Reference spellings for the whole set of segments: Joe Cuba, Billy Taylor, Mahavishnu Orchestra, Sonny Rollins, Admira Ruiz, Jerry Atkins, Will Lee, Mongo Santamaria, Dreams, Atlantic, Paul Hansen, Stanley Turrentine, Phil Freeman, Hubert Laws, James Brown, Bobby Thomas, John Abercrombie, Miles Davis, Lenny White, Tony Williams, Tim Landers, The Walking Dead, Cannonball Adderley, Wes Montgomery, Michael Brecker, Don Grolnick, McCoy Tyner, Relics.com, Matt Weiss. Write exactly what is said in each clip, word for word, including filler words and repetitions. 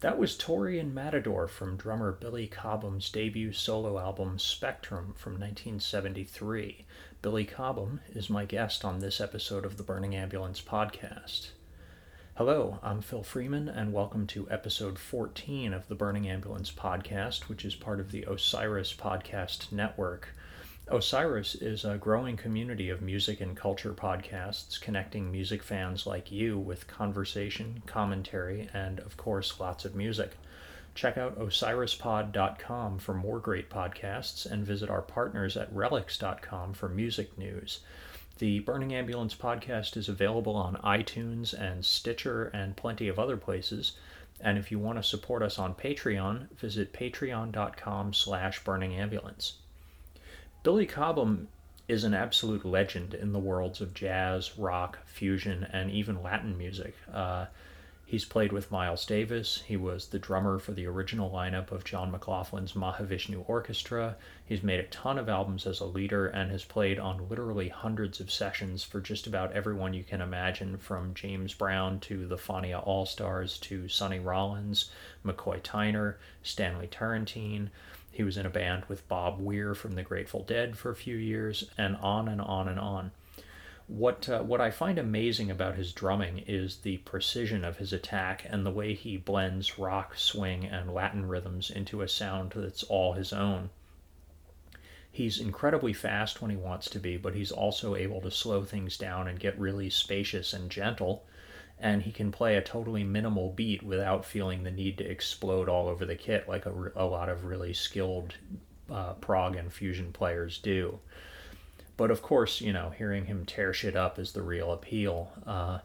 That was Taurian Matador from drummer Billy Cobham's debut solo album Spectrum from nineteen seventy-three. Billy Cobham is my guest on this episode of the Burning Ambulance podcast. Hello, I'm Phil Freeman, and welcome to episode fourteen of the Burning Ambulance podcast, which is part of the Osiris Podcast Network. Osiris is a growing community of music and culture podcasts connecting music fans like you with conversation, commentary, and, of course, lots of music. Check out Osiris Pod dot com for more great podcasts, and visit our partners at Relics dot com for music news. The Burning Ambulance podcast is available on iTunes and Stitcher and plenty of other places. And if you want to support us on Patreon, visit patreon.com slash burningambulance. Billy Cobham is an absolute legend in the worlds of jazz, rock, fusion, and even Latin music. Uh, he's played with Miles Davis. He was the drummer for the original lineup of John McLaughlin's Mahavishnu Orchestra. He's made a ton of albums as a leader and has played on literally hundreds of sessions for just about everyone you can imagine, from James Brown to the Fania All-Stars to Sonny Rollins, McCoy Tyner, Stanley Turrentine. He was in a band with Bob Weir from the Grateful Dead for a few years, and on and on and on. What uh, what I find amazing about his drumming is the precision of his attack and the way he blends rock, swing, and Latin rhythms into a sound that's all his own. He's incredibly fast when he wants to be, but he's also able to slow things down and get really spacious and gentle, and he can play a totally minimal beat without feeling the need to explode all over the kit like a, a lot of really skilled uh, prog and fusion players do. But of course, you know, hearing him tear shit up is the real appeal. Uh,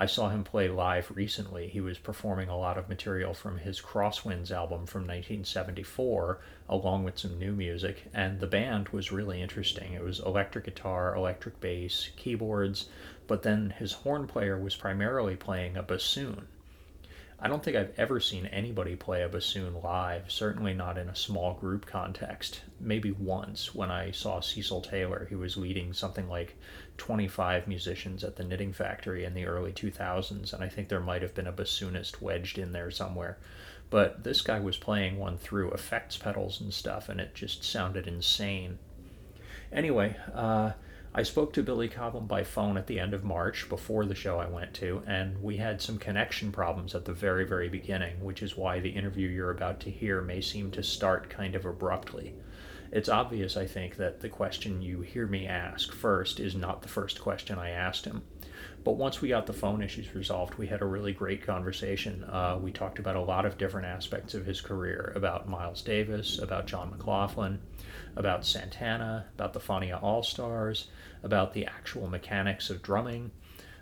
I saw him play live recently. He was performing a lot of material from his Crosswinds album from nineteen seventy-four, along with some new music, and the band was really interesting. It was electric guitar, electric bass, keyboards, but then his horn player was primarily playing a bassoon. I don't think I've ever seen anybody play a bassoon live, certainly not in a small group context. Maybe once, when I saw Cecil Taylor, he was leading something like twenty-five musicians at the Knitting Factory in the early two thousands, and I think there might have been a bassoonist wedged in there somewhere. But this guy was playing one through effects pedals and stuff, and it just sounded insane. Anyway, uh... I spoke to Billy Cobham by phone at the end of March, before the show I went to, and we had some connection problems at the very, very beginning, which is why the interview you're about to hear may seem to start kind of abruptly. It's obvious, I think, that the question you hear me ask first is not the first question I asked him. But once we got the phone issues resolved, we had a really great conversation. Uh, we talked about a lot of different aspects of his career, about Miles Davis, about John McLaughlin, about Santana, about the Fania All-Stars, about the actual mechanics of drumming.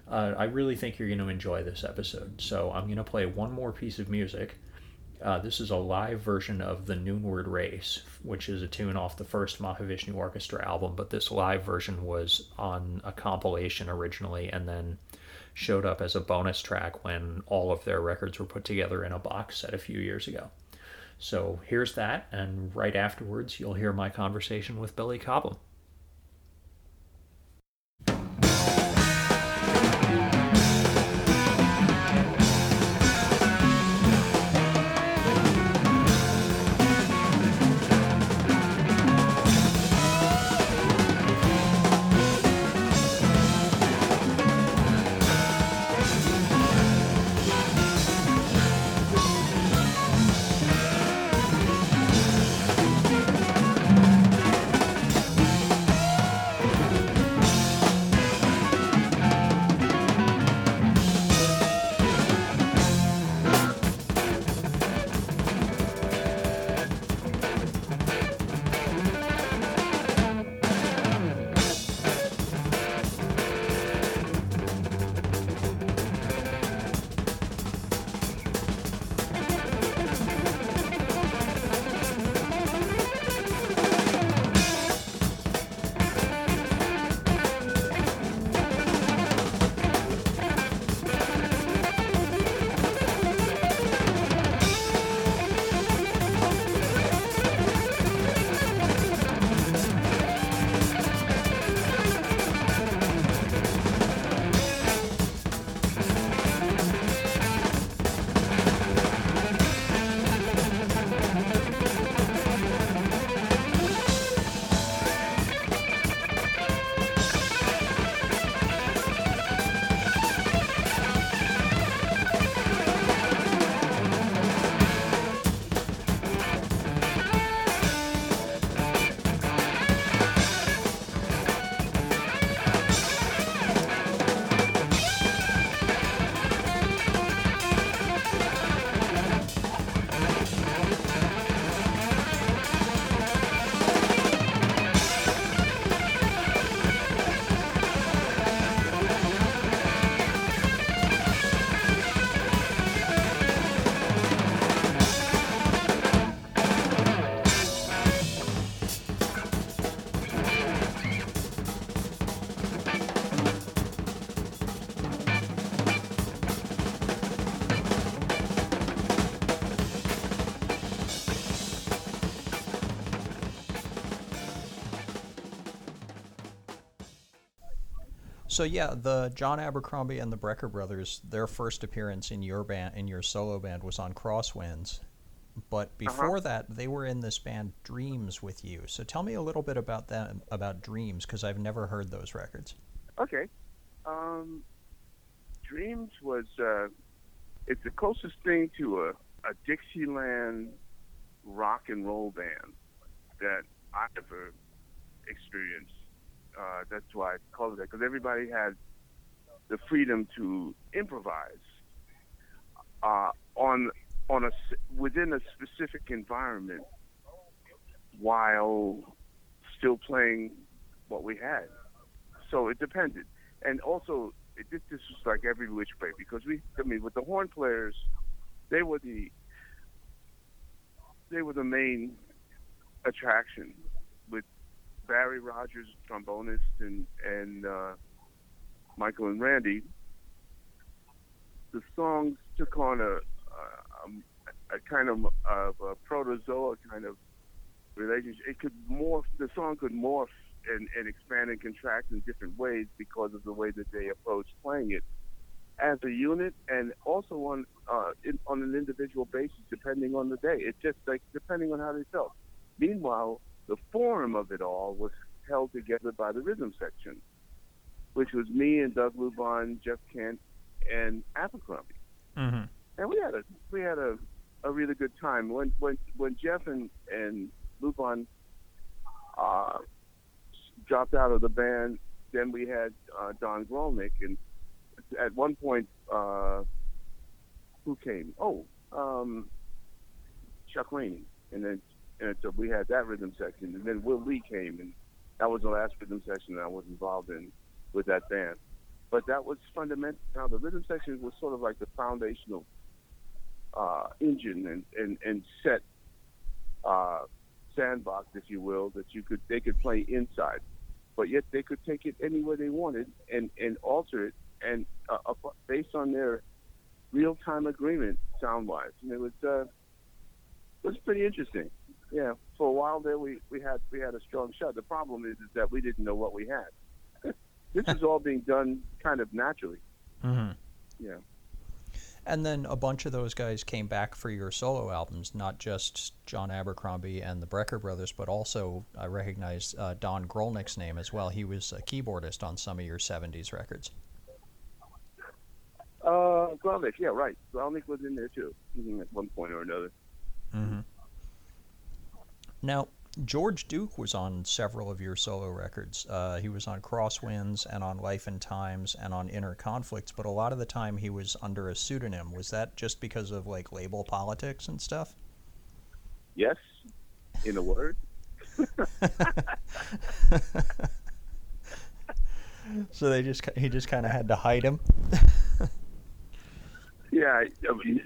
Uh, I really think you're going to enjoy this episode, so I'm going to play one more piece of music. Uh, this is a live version of the Noonward Race, which is a tune off the first Mahavishnu Orchestra album, but this live version was on a compilation originally and then showed up as a bonus track when all of their records were put together in a box set a few years ago. So here's that, and right afterwards you'll hear my conversation with Billy Cobham. So yeah, the John Abercrombie and the Brecker brothers, their first appearance in your band, in your solo band, was on Crosswinds. But before uh-huh. that, they were in this band Dreams with you. So tell me a little bit about that, about Dreams, because I've never heard those records. Okay. Um, Dreams was, uh, it's the closest thing to a, a Dixieland rock and roll band that I ever experienced. Uh, that's why I call it that, because everybody had the freedom to improvise uh, on on a within a specific environment while still playing what we had. So it depended, and also it, this was like every which way, because we, I mean, with the horn players, they were the they were the main attraction, with Barry Rogers, trombonist, and and uh, Michael and Randy. The songs took on a a, a kind of, of a protozoa kind of relationship. It could morph. The song could morph and, and expand and contract in different ways because of the way that they approached playing it as a unit, and also on uh, in, on an individual basis, depending on the day. It's just like depending on how they felt. Meanwhile, the form of it all was held together by the rhythm section, which was me and Doug Lubahn, Jeff Kent, and Abercrombie. Mm-hmm. And we had a we had a, a really good time. When when when Jeff and and Lubahn uh, dropped out of the band, then we had uh, Don Grolnick, and at one point, uh, who came? Oh, um, Chuck Rainey, and then. And so we had that rhythm section, and then Will Lee came, and that was the last rhythm section that I was involved in with that band. But that was fundamental. Now, the rhythm section was sort of like the foundational uh, engine and, and, and set uh, sandbox, if you will, that you could they could play inside. But yet they could take it any way they wanted and, and alter it, and uh, uh, based on their real-time agreement sound-wise. And it was, uh, it was pretty interesting. Yeah, for a while there, we, we had we had a strong shot. The problem is, is that we didn't know what we had. This was all being done kind of naturally. Mm-hmm. Yeah. And then a bunch of those guys came back for your solo albums, not just John Abercrombie and the Brecker brothers, but also I recognize uh, Don Grolnick's name as well. He was a keyboardist on some of your seventies records. Uh, Grolnick, yeah, right. Grolnick was in there too, at one point or another. Mm-hmm. Now, George Duke was on several of your solo records. Uh, he was on Crosswinds and on Life and Times and on Inner Conflicts, but a lot of the time he was under a pseudonym. Was that just because of, like, label politics and stuff? Yes, in a word. So they just he just kind of had to hide him? Yeah,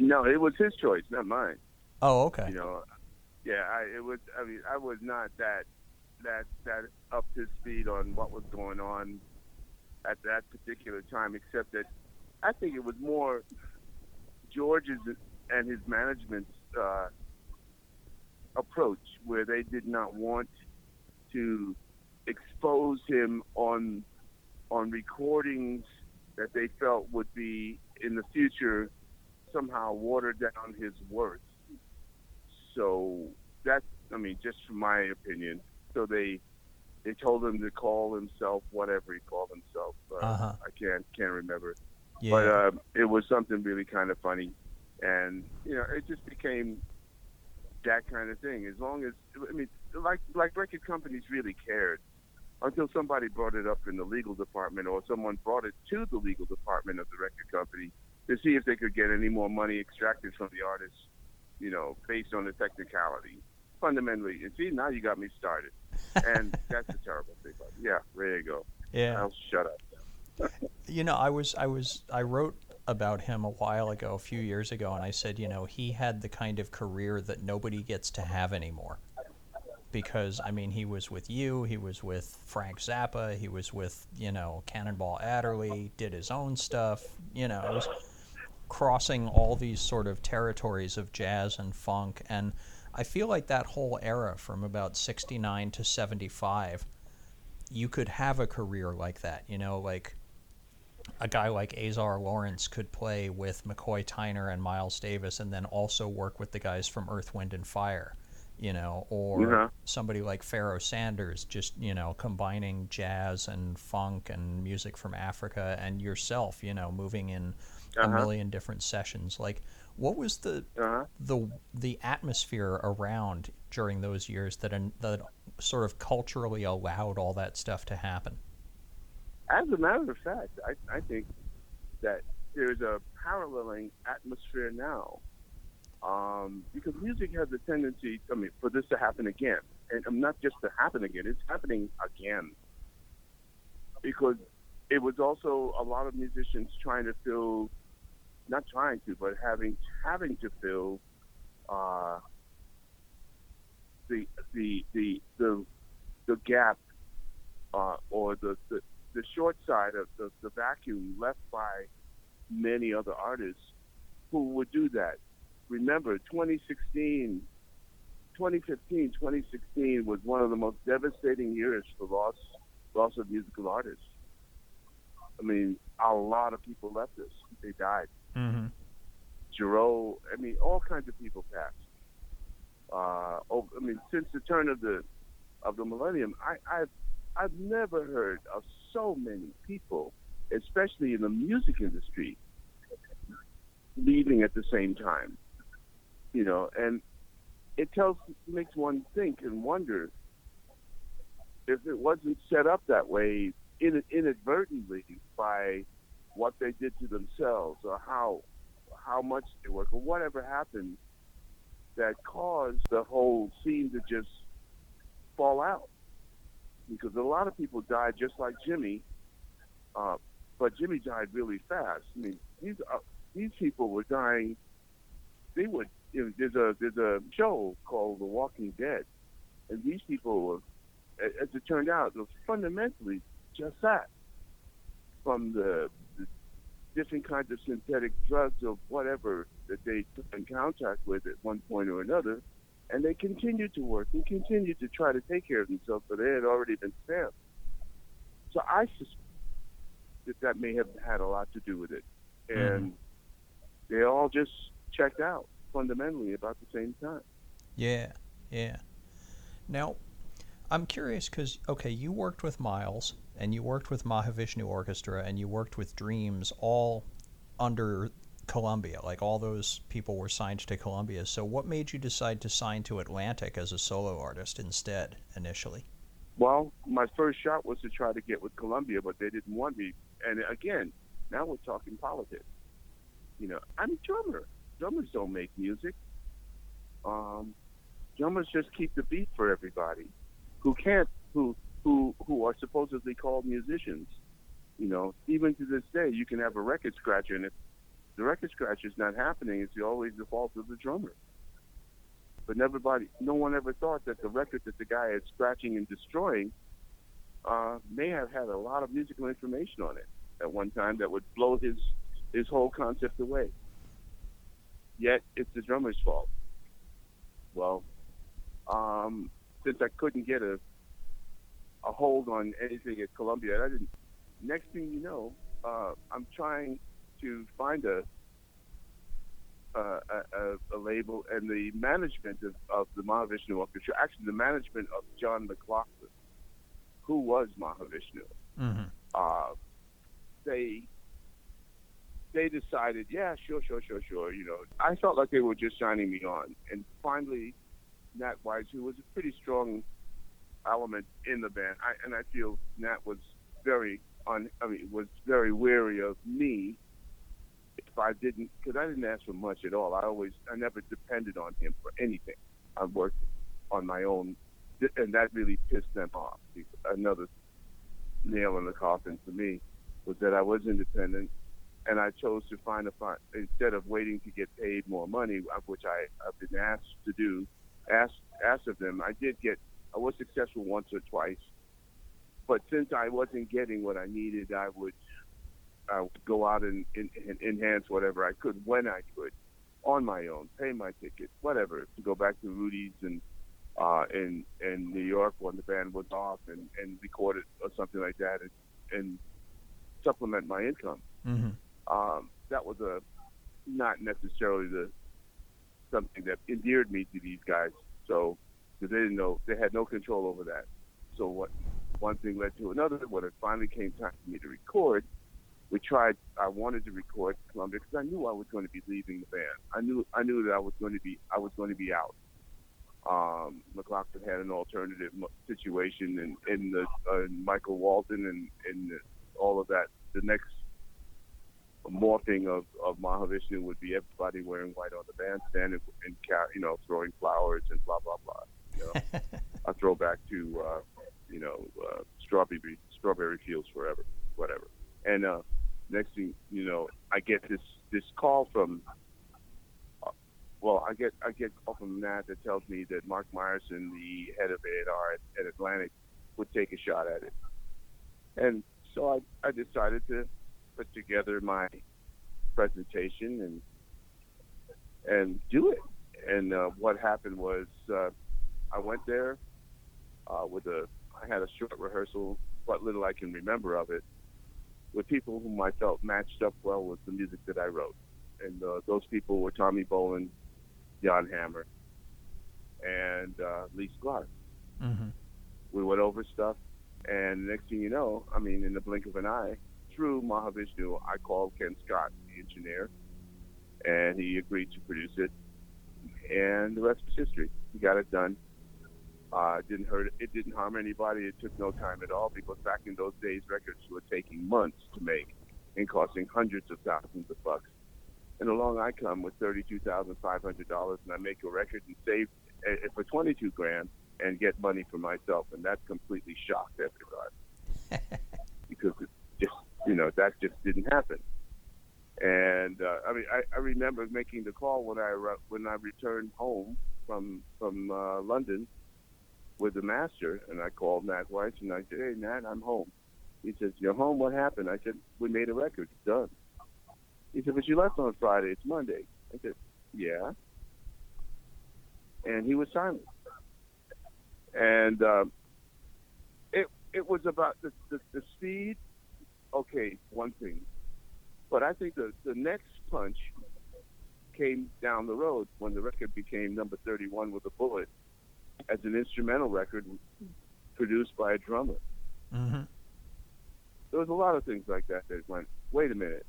no, it was his choice, not mine. Oh, okay. You know, Yeah, I, it was. I mean, I was not that that that up to speed on what was going on at that particular time, except that I think it was more George's and his management's uh, approach, where they did not want to expose him on on recordings that they felt would be in the future somehow water down his worth. So that's, I mean, just from my opinion. So they they told him to call himself whatever he called himself. Uh, uh-huh. I can't can't remember. Yeah. But uh, it was something really kind of funny, and you know, it just became that kind of thing. As long as I mean, like like record companies really cared until somebody brought it up in the legal department, or someone brought it to the legal department of the record company to see if they could get any more money extracted from the artist. You know, based on the technicality, fundamentally. And see, now you got me started, and that's a terrible thing. But yeah, there you go. Yeah, I'll shut up. You know, I was, I was, I wrote about him a while ago, a few years ago, and I said, you know, he had the kind of career that nobody gets to have anymore, because I mean, he was with you, he was with Frank Zappa, he was with, you know, Cannonball Adderley, did his own stuff, you know. It was crossing all these sort of territories of jazz and funk, and I feel like that whole era from about sixty-nine to seventy-five, you could have a career like that, you know, like a guy like Azar Lawrence could play with McCoy Tyner and Miles Davis and then also work with the guys from Earth, Wind, and Fire, you know, or yeah. somebody like Pharoah Sanders, just, you know, combining jazz and funk and music from Africa and yourself, you know, moving in uh-huh. a million different sessions. Like, what was the uh-huh. the the atmosphere around during those years that that sort of culturally allowed all that stuff to happen? As a matter of fact, I, I think that there's a paralleling atmosphere now, um, because music has a tendency, I mean, for this to happen again. And um, not just to happen again, it's happening again. Because it was also a lot of musicians trying to fill, not trying to, but having having to fill uh, the, the, the, the, the gap uh, or the... the the short side of the, the vacuum left by many other artists who would do that. Remember, twenty sixteen, twenty fifteen, twenty sixteen was one of the most devastating years for loss, loss of musical artists. I mean, a lot of people left us. They died. Mm-hmm. Giro, I mean, all kinds of people passed. Uh, oh, I mean, since the turn of the of the millennium, I, I've I've never heard of so many people, especially in the music industry, leaving at the same time, you know, and it tells, makes one think and wonder if it wasn't set up that way in, inadvertently by what they did to themselves or how how much they work or whatever happened that caused the whole scene to just fall out. Because a lot of people died just like Jimmy, uh, but Jimmy died really fast. I mean, these uh, these people were dying. They would. You know, there's a there's a show called The Walking Dead, and these people were, as it turned out, were fundamentally just that. From the, the different kinds of synthetic drugs or whatever that they took in contact with at one point or another. And they continued to work and continued to try to take care of themselves, but they had already been stabbed. So I suspect that that may have had a lot to do with it. And mm. they all just checked out fundamentally about the same time. Yeah, yeah. Now, I'm curious because, okay, you worked with Miles, and you worked with Mahavishnu Orchestra, and you worked with Dreams, all under Columbia, like all those people were signed to Columbia. So what made you decide to sign to Atlantic as a solo artist instead initially? Well, my first shot was to try to get with Columbia, but they didn't want me. And again, now we're talking politics. You know, I'm a drummer. Drummers don't make music. Um, drummers just keep the beat for everybody who can't, who who who are supposedly called musicians. You know, even to this day, you can have a record scratcher and it's the record scratch is not happening. It's always the fault of the drummer. But everybody, no one ever thought that the record that the guy is scratching and destroying uh, may have had a lot of musical information on it at one time that would blow his his whole concept away. Yet it's the drummer's fault. Well, um, since I couldn't get a a hold on anything at Columbia, I didn't. Next thing you know, uh, I'm trying to find a, uh, a a label, and the management of, of the Mahavishnu Orchestra, actually the management of John McLaughlin, who was Mahavishnu, mm-hmm. uh, they they decided, yeah, sure, sure, sure, sure. You know, I felt like they were just signing me on, and finally, Matt Weiss, who was a pretty strong element in the band, I, and I feel Nat was very on, I mean, was very wary of me. If I didn't, because I didn't ask for much at all. I always, I never depended on him for anything. I worked on my own, and that really pissed them off. Another nail in the coffin for me was that I was independent, and I chose to find a find instead of waiting to get paid more money, which I, I've been asked to do. Asked asked of them, I did get. I was successful once or twice, but since I wasn't getting what I needed, I would. I would go out and, and, and enhance whatever I could when I could, on my own, pay my tickets, whatever, to go back to Rudy's and uh, in in New York when the band was off and, and record it or something like that, and, and supplement my income. Mm-hmm. Um, that was a not necessarily the something that endeared me to these guys. So because they didn't know, they had no control over that. So what one thing led to another. When it finally came time for me to record, we tried. I wanted to record Columbia because I knew I was going to be leaving the band. I knew I knew that I was going to be I was going to be out. Um, McLaughlin had an alternative situation, and in, in the uh, Michael Walton and and the, all of that. The next morphing of, of Mahavishnu would be everybody wearing white on the bandstand and, and you know, throwing flowers and blah blah blah. You know, a throwback to uh, you know uh, strawberry strawberry fields forever, whatever. And uh, next thing you know, I get this this call from. Well, I get I get off from that that tells me that Mark Myerson, the head of A and R at, at Atlantic, would take a shot at it. And so I, I decided to put together my presentation and and do it. And uh, what happened was uh, I went there uh, with a I had a short rehearsal, what little I can remember of it, with people whom I felt matched up well with the music that I wrote. And uh, those people were Tommy Bolin, Jan Hammer, and uh, Lee Clark. Mm-hmm. We went over stuff, and next thing you know, I mean, in the blink of an eye, through Mahavishnu, I called Ken Scott, the engineer, and he agreed to produce it, and the rest is history. He got it done. Uh, it didn't hurt. It didn't harm anybody. It took no time at all, because back in those days, records were taking months to make and costing hundreds of thousands of bucks. And along I come with thirty-two thousand five hundred dollars, and I make a record and save it for twenty-two grand and get money for myself, and that completely shocked everybody because it just, you know, that just didn't happen. And uh, I mean, I, I remember making the call when I re- when I returned home from from uh, London with the master, and I called Matt Weiss and I said, "Hey, Matt, I'm home." He says, "You're home? What happened?" I said, "We made a record. It's done." He said, "But you left on Friday. It's Monday." I said, "Yeah." And he was silent. And um, it it was about the, the, the speed. Okay, one thing. But I think the, the next punch came down the road when the record became number thirty-one with a bullet as an instrumental record produced by a drummer. Mm-hmm. There was a lot of things like that that went, wait a minute.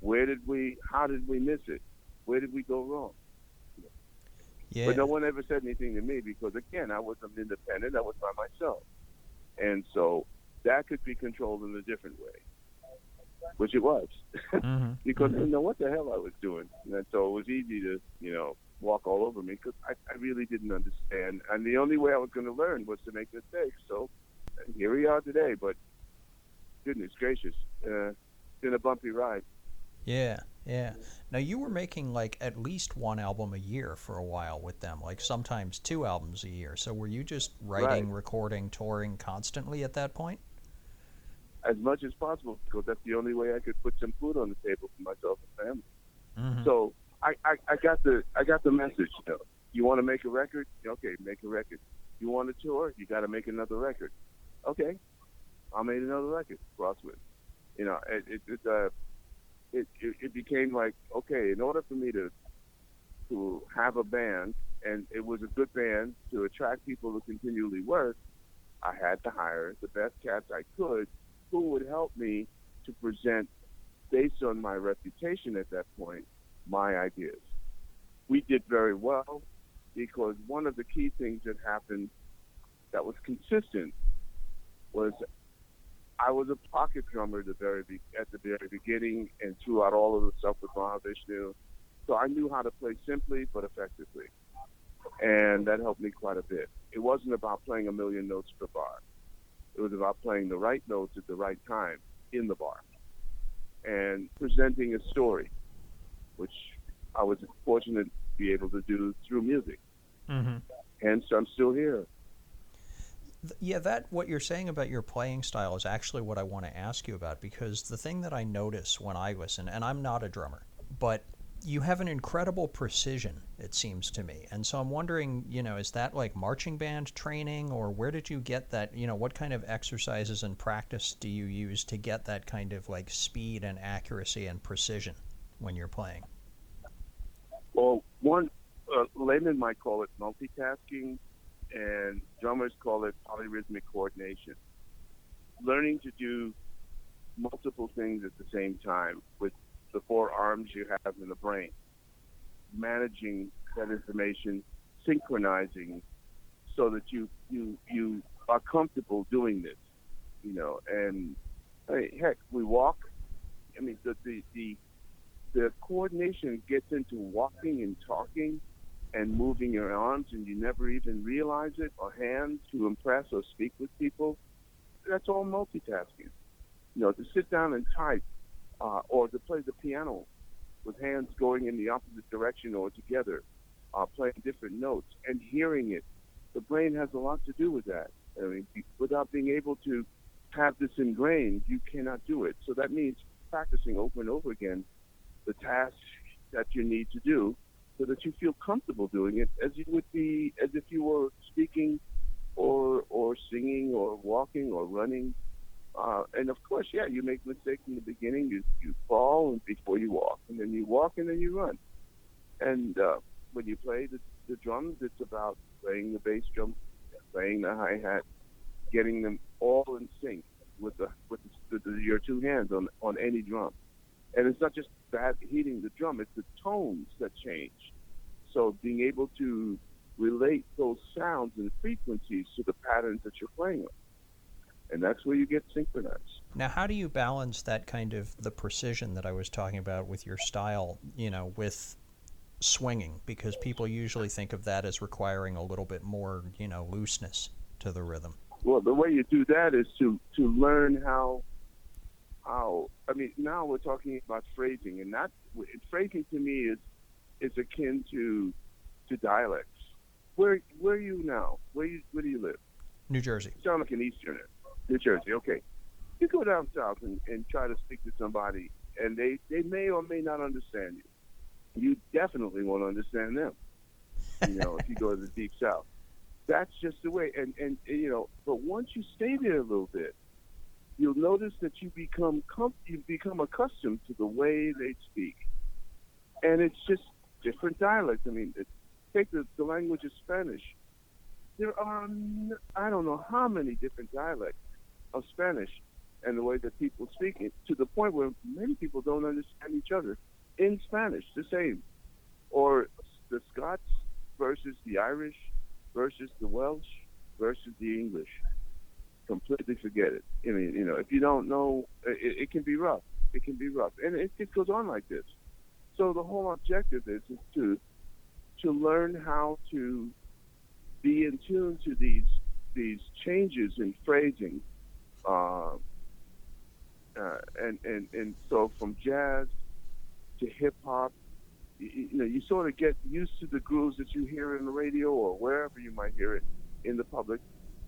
Where did we, how did we miss it? Where did we go wrong? Yeah. But no one ever said anything to me because, again, I wasn't independent. I was by myself. And so that could be controlled in a different way, which it was. Mm-hmm. Because I didn't know what the hell I was doing. And so it was easy to, you know, walk all over me because I, I really didn't understand. And the only way I was going to learn was to make mistakes. So here we are today. But goodness gracious, uh, it's been a bumpy ride. Yeah, yeah. Now, you were making, like, at least one album a year for a while with them, like sometimes two albums a year. So were you just writing, right. recording, touring constantly at that point? As much as possible, because that's the only way I could put some food on the table for myself and family. Mm-hmm. So I, I, I got the I got the message, you know. You want to make a record? Okay, make a record. You want to tour? You got to make another record. Okay, I made another record, Crosswinds. You know, it, it, it's a... Uh, It, it it became like, okay, in order for me to to have a band, and it was a good band, to attract people to continually work, I had to hire the best cats I could who would help me to present, based on my reputation at that point, my ideas. We did very well because one of the key things that happened that was consistent was I was a pocket drummer the very be- at the very beginning and throughout all of the stuff with Mahavishnu. So I knew how to play simply but effectively. And that helped me quite a bit. It wasn't about playing a million notes per bar. It was about playing the right notes at the right time in the bar and presenting a story, which I was fortunate to be able to do through music. Mm-hmm. And so I'm still here. Yeah, that what you're saying about your playing style is actually what I want to ask you about, because the thing that I notice when I listen, and I'm not a drummer, but you have an incredible precision, it seems to me. And so I'm wondering, you know, is that like marching band training, or where did you get that, you know, what kind of exercises and practice do you use to get that kind of like speed and accuracy and precision when you're playing? Well, one, uh, laymen might call it multitasking, and drummers call it polyrhythmic coordination. Learning to do multiple things at the same time with the four arms you have in the brain, managing that information, synchronizing so that you you you are comfortable doing this, you know. And I mean, heck, we walk. I mean, the the the, the coordination gets into walking and talking and moving your arms, and you never even realize it, or hands to impress or speak with people. That's all multitasking. You know, to sit down and type, uh, or to play the piano with hands going in the opposite direction or together, uh, playing different notes and hearing it. The brain has a lot to do with that. I mean, without being able to have this ingrained, you cannot do it. So that means practicing over and over again the task that you need to do so that you feel comfortable doing it, as you would be, as if you were speaking or or singing or walking or running. Uh, and of course, yeah, you make mistakes in the beginning. You you fall and before you walk, and then you walk, and then you run. And uh, when you play the, the drums, it's about playing the bass drum, playing the hi hat, getting them all in sync with the with the, the, your two hands on on any drum. And it's not just that hitting the drum; it's the tones that change. So being able to relate those sounds and frequencies to the patterns that you're playing with. And that's where you get synchronized. Now, how do you balance that kind of the precision that I was talking about with your style, you know, with swinging? Because people usually think of that as requiring a little bit more, you know, looseness to the rhythm. Well, the way you do that is to, to learn how, how, I mean, now we're talking about phrasing. And that, phrasing to me is is akin to to dialects. Where where are you now? Where, you, where do you live? New Jersey. You sound like an Easterner. New Jersey, okay. You go down south and, and try to speak to somebody, and they, they may or may not understand you. You definitely won't understand them, you know, if you go to the deep south. That's just the way. And, and, and, you know, but once you stay there a little bit, you'll notice that you become com- you become accustomed to the way they speak. And it's just different dialects. I mean, it, take the, the language of Spanish. There are, I don't know how many different dialects of Spanish and the way that people speak it, to the point where many people don't understand each other in Spanish, the same. Or the Scots versus the Irish versus the Welsh versus the English. Completely forget it. I mean, you know, if you don't know, it, it can be rough. It can be rough. And it, it goes on like this. So the whole objective is, is to to learn how to be in tune to these these changes in phrasing. Uh, uh, and, and, and so from jazz to hip-hop, you, you know, you sort of get used to the grooves that you hear in the radio or wherever you might hear it in the public,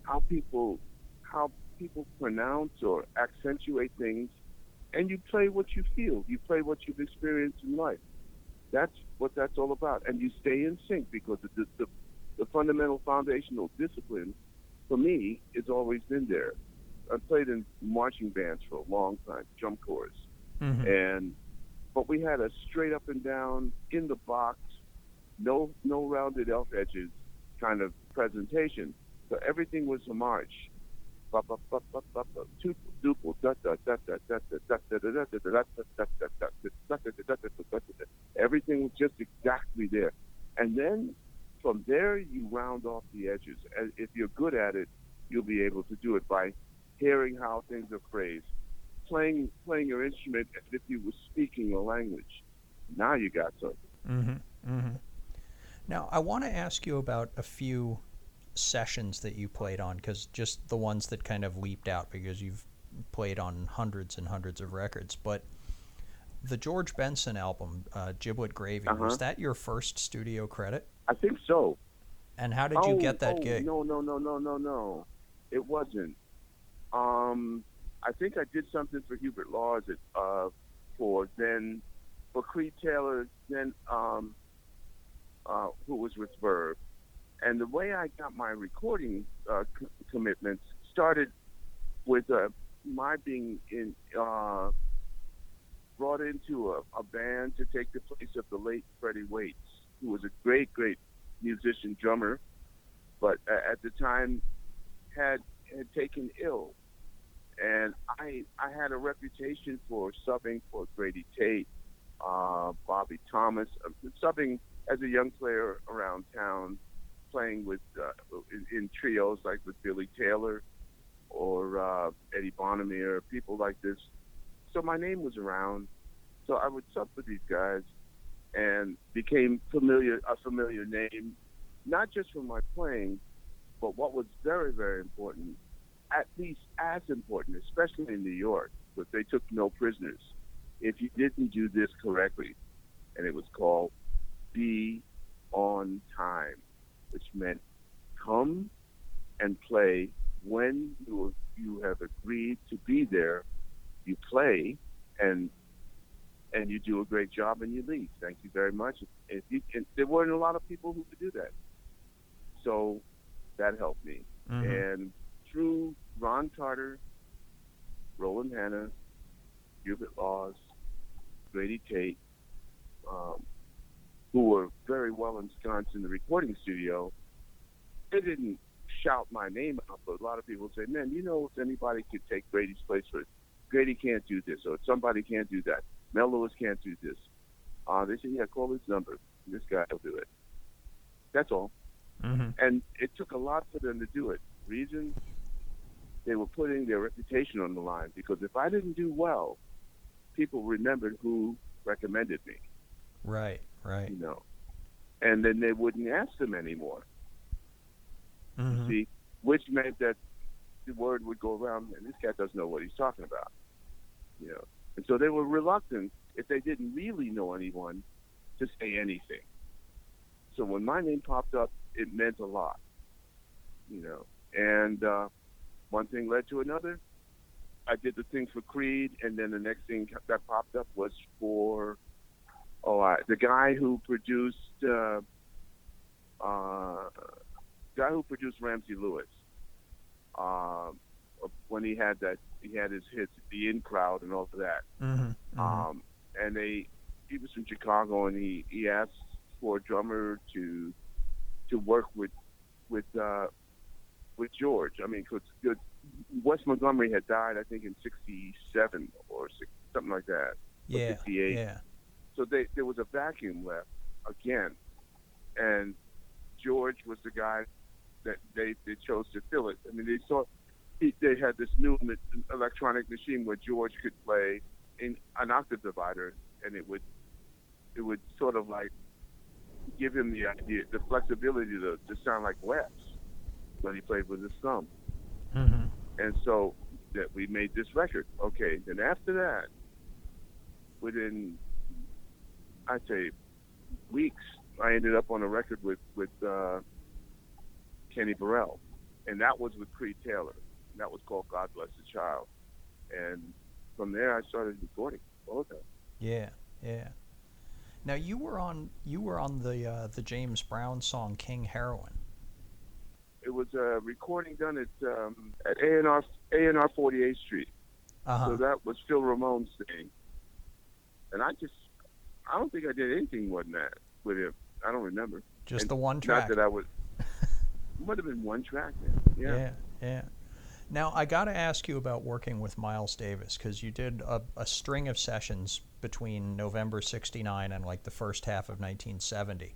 how people how people pronounce or accentuate things, and you play what you feel. You play what you've experienced in life. That's what that's all about. And you stay in sync because the, the, the fundamental foundational discipline, for me, is always been there. I played in marching bands for a long time, drum corps. Mm-hmm. And but we had a straight up and down, in the box, no no rounded elf edges kind of presentation. So everything was a march. Everything was just exactly there. And then from there, you round off the edges. And if you're good at it, you'll be able to do it by hearing how things are phrased, playing playing your instrument as if you were speaking a language. Now you got something. Mm-hmm, mm-hmm. Now, I want to ask you about a few sessions that you played on, because just the ones that kind of leaped out, because you've played on hundreds and hundreds of records. But the George Benson album, uh, Giblet Gravy, uh-huh. was that your first studio credit? I think so. And how did oh, you get that oh, gig? No, no, no, no, no, no. It wasn't. Um, I think I did something for Hubert Laws at, uh, for then But Creed Taylor, then um, uh, who was with Verve, and the way I got my recording uh, co- commitments started with uh, my being in uh, brought into a, a band to take the place of the late Freddie Waits, who was a great, great musician drummer, but uh, at the time had had taken ill. And I I had a reputation for subbing for Grady Tate, uh, Bobby Thomas, uh, subbing as a young player around town, playing with uh, in, in trios like with Billy Taylor or uh, Eddie Bonamere, people like this. So my name was around, so I would sub for these guys, and became familiar a familiar name, not just from my playing, but what was very, very important. At least as important, especially in New York, but they took no prisoners. If you didn't do this correctly, and it was called be on time, which meant come and play when you you have agreed to be there. You play, and and you do a great job, and you leave. Thank you very much. If you, and there weren't a lot of people who could do that, so that helped me. Mm-hmm. And through Ron Carter, Roland Hanna, Hubert Laws, Grady Tate, um, who were very well ensconced in the recording studio, they didn't shout my name out, but a lot of people say, man, you know, if anybody could take Grady's place for it, Grady can't do this, or somebody can't do that, Mel Lewis can't do this. Uh, they said, yeah, call his number. This guy will do it. That's all. Mm-hmm. And it took a lot for them to do it. Reason? They were putting their reputation on the line, because if I didn't do well, people remembered who recommended me. Right, right. You know, and then they wouldn't ask them anymore. Mm-hmm. See, which meant that the word would go around, and this guy doesn't know what he's talking about. You know, and so they were reluctant, if they didn't really know anyone, to say anything. So when my name popped up, it meant a lot. You know. And uh, one thing led to another. I did the thing for Creed, and then the next thing that popped up was for oh, I, the guy who produced uh, uh, guy who produced Ramsey Lewis uh, when he had that he had his hits, The In Crowd, and all of that. Mm-hmm. Mm-hmm. Um, and they he was from Chicago, and he, he asked for a drummer to to work with with. Uh, with George. I mean, because Wes Montgomery had died, I think, in sixty-seven or six, something like that. Yeah, sixty-eight. Yeah. So they, there was a vacuum left again. And George was the guy that they, they chose to fill it. I mean, they saw he, they had this new electronic machine where George could play in an octave divider, and it would it would sort of like give him the idea, the flexibility to, to sound like Wes when he played with his thumb. Mm-hmm. And so that we made this record. Okay, then after that, within, I'd say, weeks, I ended up on a record with, with uh, Kenny Burrell, and that was with Creed Taylor. And that was called God Bless the Child. And from there, I started recording all of that. Yeah, yeah. Now, you were on you were on the uh, the James Brown song King Heroin. It was a recording done at um, at A and R A and R forty-eighth Street. Uh-huh. So that was Phil Ramone's thing. And I just, I don't think I did anything more than that with him. I don't remember. Just and the one track. Not that I would. Might have been one track. Man. Yeah. Yeah. Yeah. Now I got to ask you about working with Miles Davis, because you did a, a string of sessions between November sixty-nine and like the first half of nineteen seventy.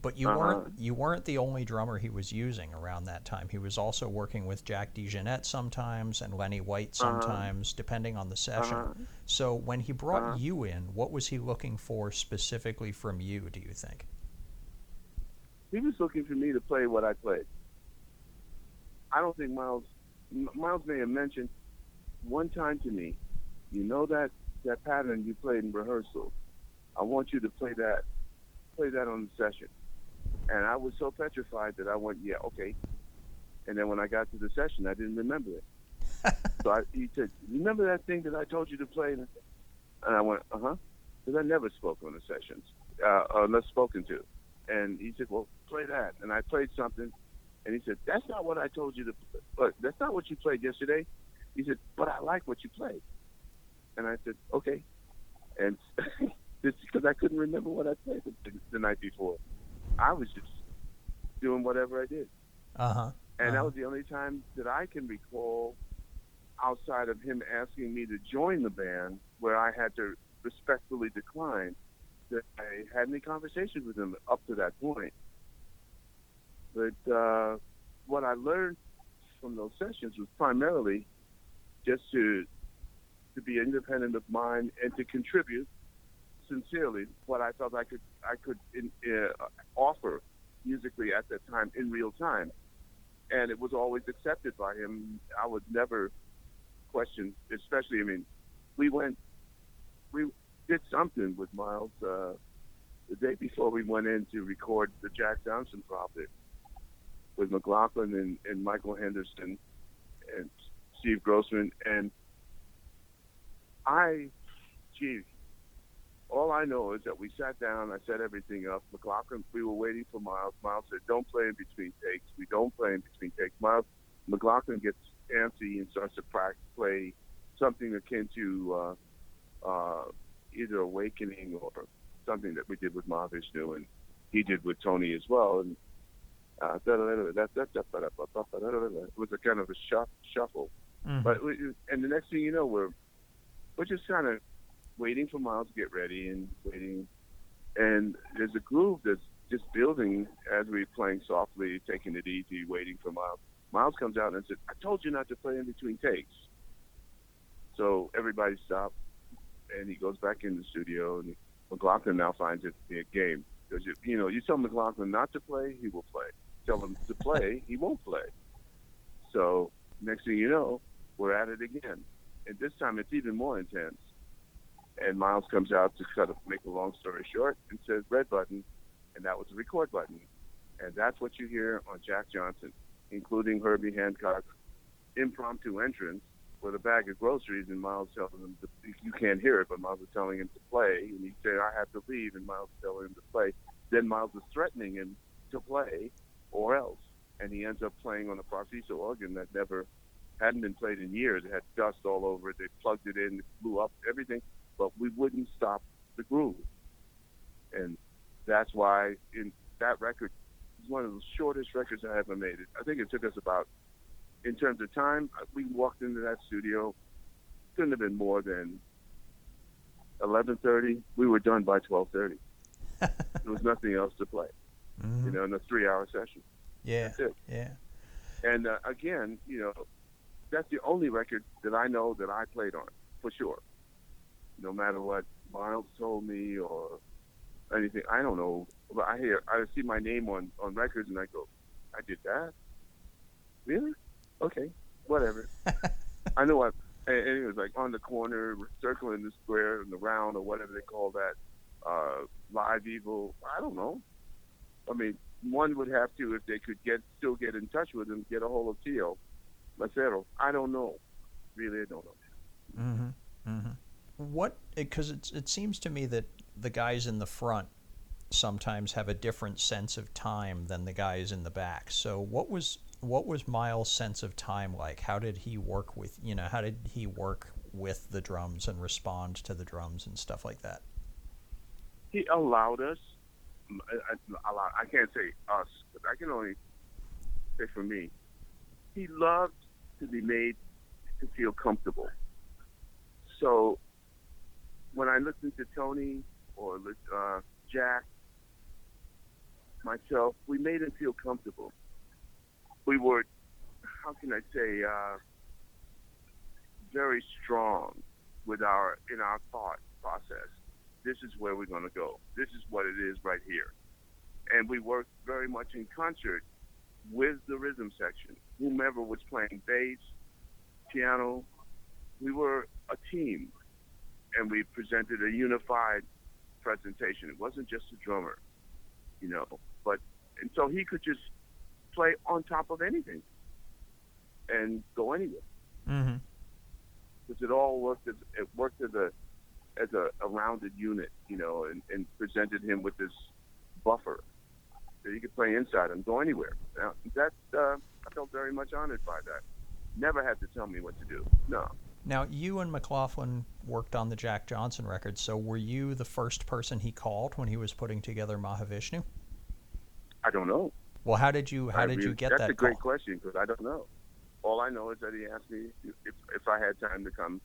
But you uh-huh. weren't you weren't the only drummer he was using around that time. He was also working with Jack DeJohnette sometimes and Lenny White sometimes, uh-huh. depending on the session. Uh-huh. So when he brought uh-huh. you in, what was he looking for specifically from you, do you think? He was looking for me to play what I played. I don't think Miles... Miles may have mentioned one time to me, you know that, that pattern you played in rehearsal? I want you to play that. Play that on the session. And I was so petrified that I went, yeah, okay. And then when I got to the session, I didn't remember it. So I, he said, remember that thing that I told you to play? And I went, uh-huh. because I never spoke on the sessions, uh, unless spoken to. And he said, well, play that. And I played something. And he said, that's not what I told you to play. That's not what you played yesterday. He said, but I like what you played. And I said, okay. And because I couldn't remember what I played the, the night before. I was just doing whatever I did. Uh-huh. And uh-huh. that was the only time that I can recall, outside of him asking me to join the band, where I had to respectfully decline, that I had any conversations with him up to that point. But uh, what I learned from those sessions was primarily just to to be independent of mine and to contribute sincerely what I felt I could I could in, uh, offer musically at that time in real time, and it was always accepted by him. I would never question, especially I mean, we went we did something with Miles uh, the day before we went in to record the Jack Johnson project with McLaughlin and, and Michael Henderson and Steve Grossman, and I, geez, all I know is that we sat down, I set everything up. McLaughlin, we were waiting for Miles. Miles said, don't play in between takes. We don't play in between takes. Miles, McLaughlin gets antsy and starts to practice, play something akin to uh, uh, either Awakening or something that we did with Mahavishnu, and he did with Tony as well. And uh, it was a kind of a shuff, shuffle. Mm-hmm. But and the next thing you know, we're we're just kind of waiting for Miles to get ready and waiting. And there's a groove that's just building as we're playing softly, taking it easy, waiting for Miles. Miles comes out and says, I told you not to play in between takes. So everybody stops, and he goes back in the studio, and McLaughlin now finds it to be a game. Because, you know, you tell McLaughlin not to play, he will play. Tell him to play, he won't play. So next thing you know, we're at it again. And this time it's even more intense. And Miles comes out to kind of make a long story short and says, red button, and that was the record button. And that's what you hear on Jack Johnson, including Herbie Hancock's impromptu entrance with a bag of groceries, and Miles tells him, to, you can't hear it, but Miles is telling him to play, and he said, I have to leave, and Miles is telling him to play. Then Miles is threatening him to play or else, and he ends up playing on a Parfiso organ that never hadn't been played in years. It had dust all over it. They plugged it in, it blew up, everything. But we wouldn't stop the groove. And that's why in that record is one of the shortest records I ever made. I think it took us about, in terms of time, we walked into that studio, couldn't have been more than eleven thirty. We were done by twelve thirty. There was nothing else to play, mm-hmm. you know, in a three-hour session. Yeah, that's it. Yeah. And uh, again, you know, that's the only record that I know that I played on, for sure. No matter what Miles told me or anything, I don't know. But I hear, I see my name on, on records, and I go, I did that? Really? Okay, whatever. I know I, and it was like on the corner, circling the square and the round or whatever they call that, uh, Live Evil. I don't know. I mean, one would have to, if they could get still get in touch with him, get a hold of Tio Macero. I don't know. Really, I don't know. Mm-hmm, mm-hmm. What, because it, it seems to me that the guys in the front sometimes have a different sense of time than the guys in the back. So what was what was Miles' sense of time like? How did he work with, you know, how did he work with the drums and respond to the drums and stuff like that? He allowed us, allowed, I can't say us, but I can only say for me, he loved to be made to feel comfortable. So when I listened to Tony or uh, Jack, myself, we made him feel comfortable. We were, how can I say, uh, very strong with our in our thought process. This is where we're going to go. This is what it is right here. And we worked very much in concert with the rhythm section. Whomever was playing bass, piano, we were a team. And we presented a unified presentation. It wasn't just a drummer, you know. But and so he could just play on top of anything and go anywhere, because mm-hmm. it all worked as it worked as a as a, a rounded unit, you know, and, and presented him with this buffer that he could play inside and go anywhere. Now, that uh, I felt very much honored by that. Never had to tell me what to do. No. Now, you and McLaughlin worked on the Jack Johnson record, so were you the first person he called when he was putting together Mahavishnu? I don't know. Well, how did you how I did really, you get that's that? That's a great call? question because I don't know. All I know is that he asked me if if I had time to come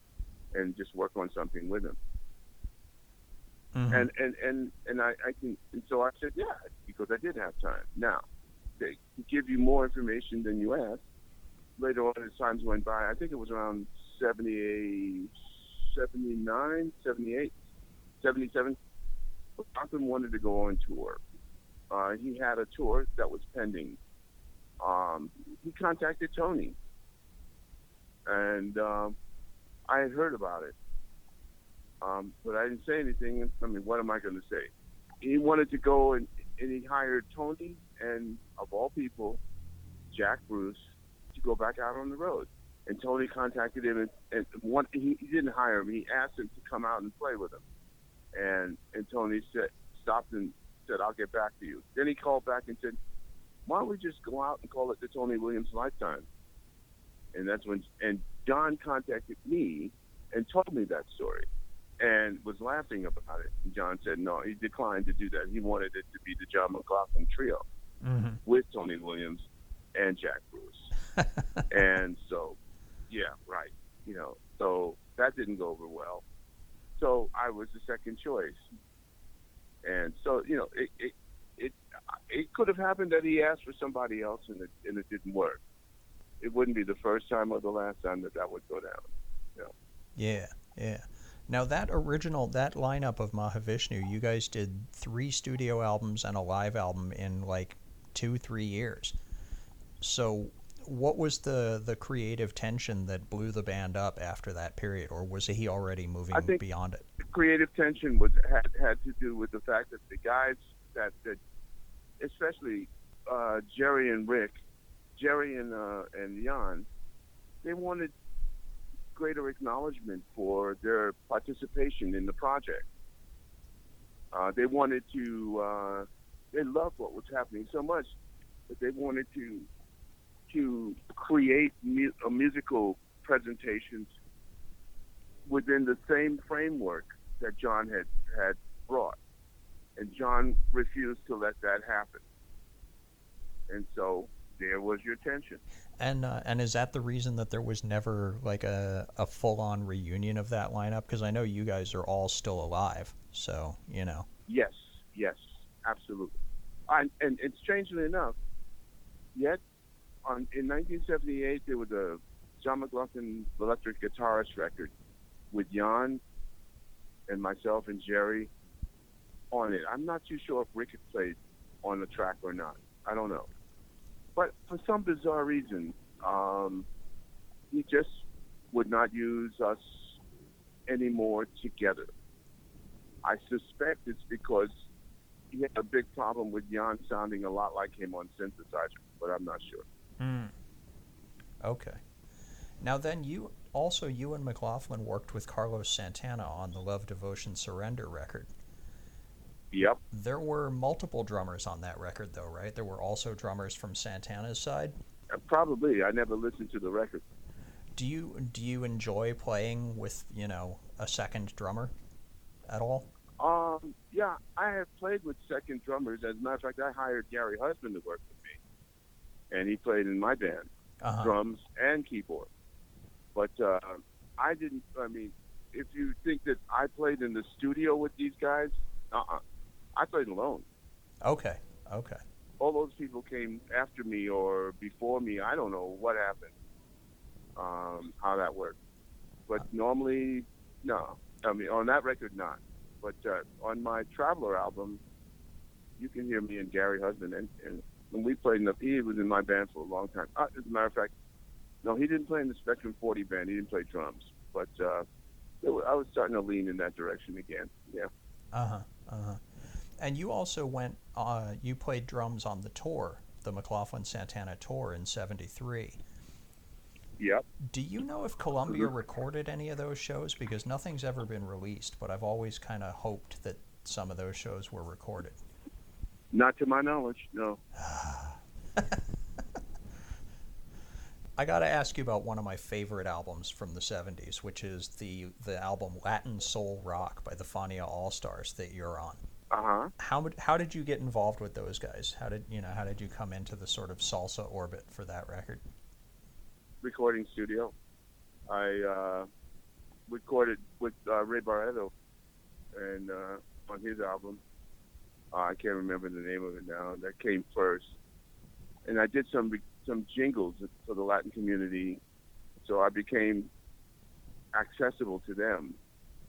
and just work on something with him. Mm-hmm. And and and and I, I can and so I said yeah because I did have time. Now they give you more information than you ask. Later on, as times went by, I think it was around seventy-eight, seventy-nine, seventy-eight, seventy-seven Malcolm wanted to go on tour. Uh, he had a tour that was pending. Um, he contacted Tony, and um, I had heard about it, um, but I didn't say anything. I mean, what am I going to say? He wanted to go, and, and he hired Tony and, of all people, Jack Bruce, to go back out on the road. And Tony contacted him, and, and one, he, he didn't hire him. He asked him to come out and play with him, and and Tony said, stopped and said, "I'll get back to you." Then he called back and said, "Why don't we just go out and call it the Tony Williams Lifetime?" And that's when, and Don contacted me and told me that story and was laughing about it. And John said, no, he declined to do that. He wanted it to be the John McLaughlin Trio mm-hmm. with Tony Williams and Jack Bruce. And so, yeah, right. You know, so that didn't go over well. So I was the second choice. And so, you know, it, it, It it could have happened that he asked for somebody else and it and it didn't work. It wouldn't be the first time or the last time that that would go down. You know? Yeah, yeah. Now that original, that lineup of Mahavishnu, you guys did three studio albums and a live album in like two, three years. So what was the, the creative tension that blew the band up after that period, or was he already moving I think beyond it? The creative tension was had, had to do with the fact that the guys that, that especially uh, Jerry and Rick, Jerry and uh, and Jan, they wanted greater acknowledgement for their participation in the project. Uh, they wanted to, uh, they loved what was happening so much that they wanted to to create mu- a musical presentations within the same framework that John had, had brought. And John refused to let that happen. And so there was your tension. And uh, and is that the reason that there was never like a, a full-on reunion of that lineup? Because I know you guys are all still alive, so, you know. Yes, yes, absolutely. I, and, and strangely enough, yet on in nineteen seventy-eight, there was a John McLaughlin Electric Guitarist record with Jan and myself and Jerry on it. I'm not too sure if Rick had played on the track or not. I don't know. But for some bizarre reason, um, he just would not use us anymore together. I suspect it's because he had a big problem with Jan sounding a lot like him on synthesizer, but I'm not sure. Mm. Okay. Now then, you also, you and McLaughlin worked with Carlos Santana on the Love, Devotion, Surrender record. Yep. There were multiple drummers on that record, though, right? There were also drummers from Santana's side? Uh, probably. I never listened to the record. Do you do you enjoy playing with, you know, a second drummer at all? Um, yeah, I have played with second drummers. As a matter of fact, I hired Gary Husband to work with me, and he played in my band, uh-huh. drums and keyboard. But uh, I didn't, I mean, if you think that I played in the studio with these guys, uh-uh. I played alone. Okay, okay. All those people came after me or before me. I don't know what happened, um, how that worked. But normally, no. I mean, on that record, not. But uh, on my Traveler album, you can hear me and Gary Husband. And, and when we played enough, he was in my band for a long time. Uh, as a matter of fact, no, he didn't play in the Spectrum forty band. He didn't play drums. But uh, I was starting to lean in that direction again, yeah. Uh-huh, uh-huh. And you also went, uh, you played drums on the tour, the McLaughlin Santana tour in seventy-three. Yep. Do you know if Columbia mm-hmm. recorded any of those shows? Because nothing's ever been released, but I've always kind of hoped that some of those shows were recorded. Not to my knowledge, no. I got to ask you about one of my favorite albums from the seventies, which is the the album Latin Soul Rock by the Fania All-Stars that you're on. Uh-huh. How how did you get involved with those guys? How did you know? How did you come into the sort of salsa orbit for that record? Recording studio. I uh, recorded with uh, Ray Barretto and uh, on his album. Uh, I can't remember the name of it now. That came first, and I did some. Re- some jingles for the Latin community, so I became accessible to them.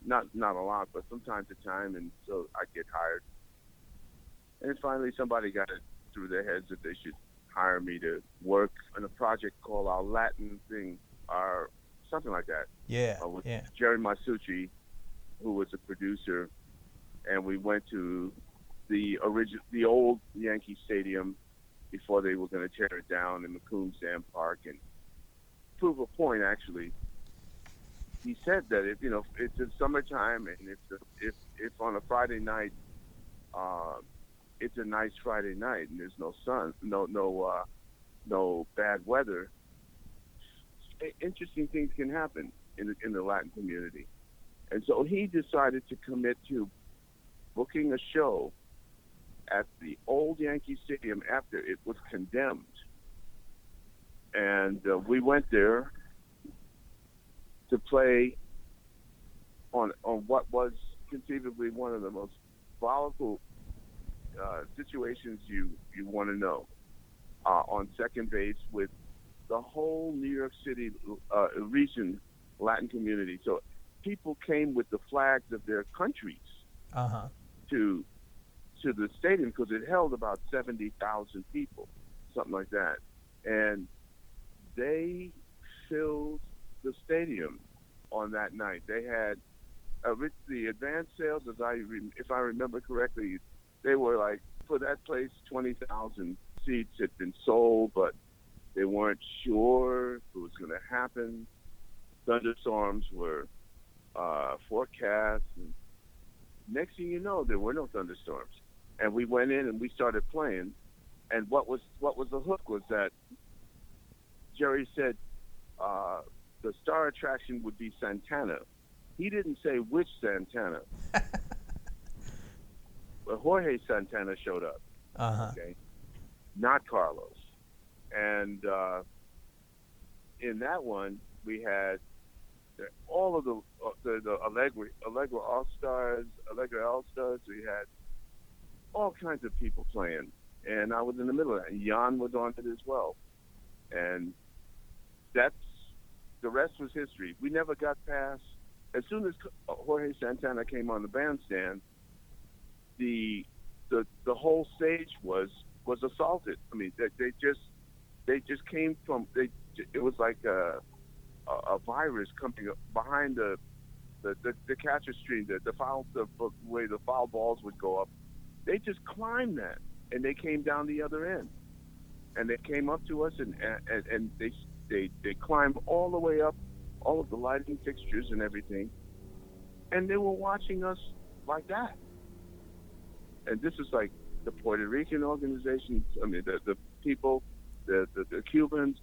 Not not a lot, but from time to time, and so I get hired. And finally somebody got it through their heads that they should hire me to work on a project called Our Latin Thing, or something like that. Yeah, uh, with yeah. Jerry Masucci, who was a producer, and we went to the original, the old Yankee Stadium, before they were going to tear it down in Macomb Sand Park, and prove a point. Actually, he said that if you know it's in summertime, and if if if on a Friday night, uh, it's a nice Friday night, and there's no sun, no no uh, no bad weather. Interesting things can happen in the, in the Latin community, and so he decided to commit to booking a show at the old Yankee Stadium after it was condemned. And uh, we went there to play on on what was conceivably one of the most volatile uh, situations you, you want to know, uh, on second base with the whole New York City uh, region Latin community. So people came with the flags of their countries uh-huh. to... to the stadium, because it held about seventy thousand people, something like that. And they filled the stadium on that night. They had uh, the advance sales, as I re- if I remember correctly, they were like, for that place, twenty thousand seats had been sold, but they weren't sure if it was going to happen. Thunderstorms were uh, forecast, and next thing you know, there were no thunderstorms, and we went in and we started playing. And what was what was the hook was that Jerry said uh, the star attraction would be Santana. He didn't say which Santana, but Jorge Santana showed up. Uh-huh. Okay, not Carlos. And uh, in that one, we had all of the the, the Allegro, Allegro All-Stars, Allegro All-Stars. We had all kinds of people playing, and I was in the middle of that. And Jan was on it as well, and that's the rest was history. We never got past. As soon as Jorge Santana came on the bandstand, the the the whole stage was was assaulted. I mean, they, they just they just came from. They it was like a. a virus coming behind the the, the, the catcher screen, the, the foul the, the way the foul balls would go up. They just climbed that, and they came down the other end, and they came up to us, and and, and they, they they climbed all the way up, all of the lighting fixtures and everything, and they were watching us like that. And this is like the Puerto Rican organizations. I mean, the the people, the the, the Cubans,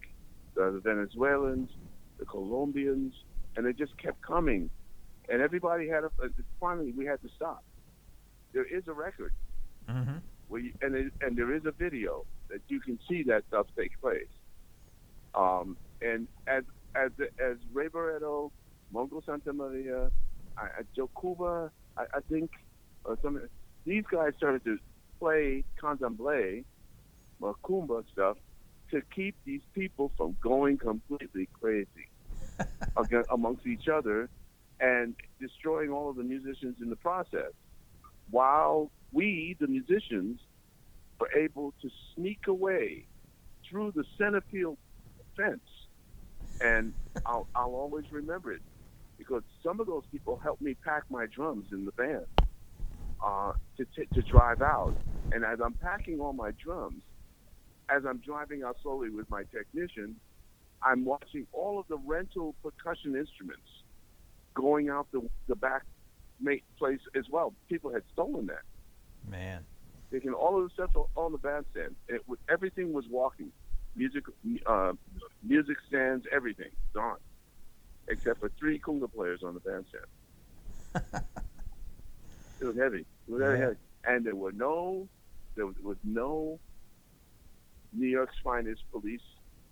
the, the Venezuelans, the Colombians, and they just kept coming, and everybody had a, finally we had to stop. There is a record, mm-hmm. where you, and it, and there is a video that you can see that stuff take place. Um, and as as as Ray Barretto, Mongo Santamaria, I, I, Joe Cuba, I, I think, or some these guys started to play candomblé, macumba stuff, to keep these people from going completely crazy amongst each other and destroying all of the musicians in the process, while we, the musicians, were able to sneak away through the center field fence. And I'll, I'll always remember it, because some of those people helped me pack my drums in the band uh, to, t- to drive out. And as I'm packing all my drums, as I'm driving out slowly with my technician, I'm watching all of the rental percussion instruments going out the the back place as well. People had stolen that. Man. Taking all of the stuff on the bandstand. It, everything was walking. Music uh, music stands, everything. Gone. Except for three kunga players on the bandstand. It was heavy. It was very heavy. And there were no, there was, was no New York's finest police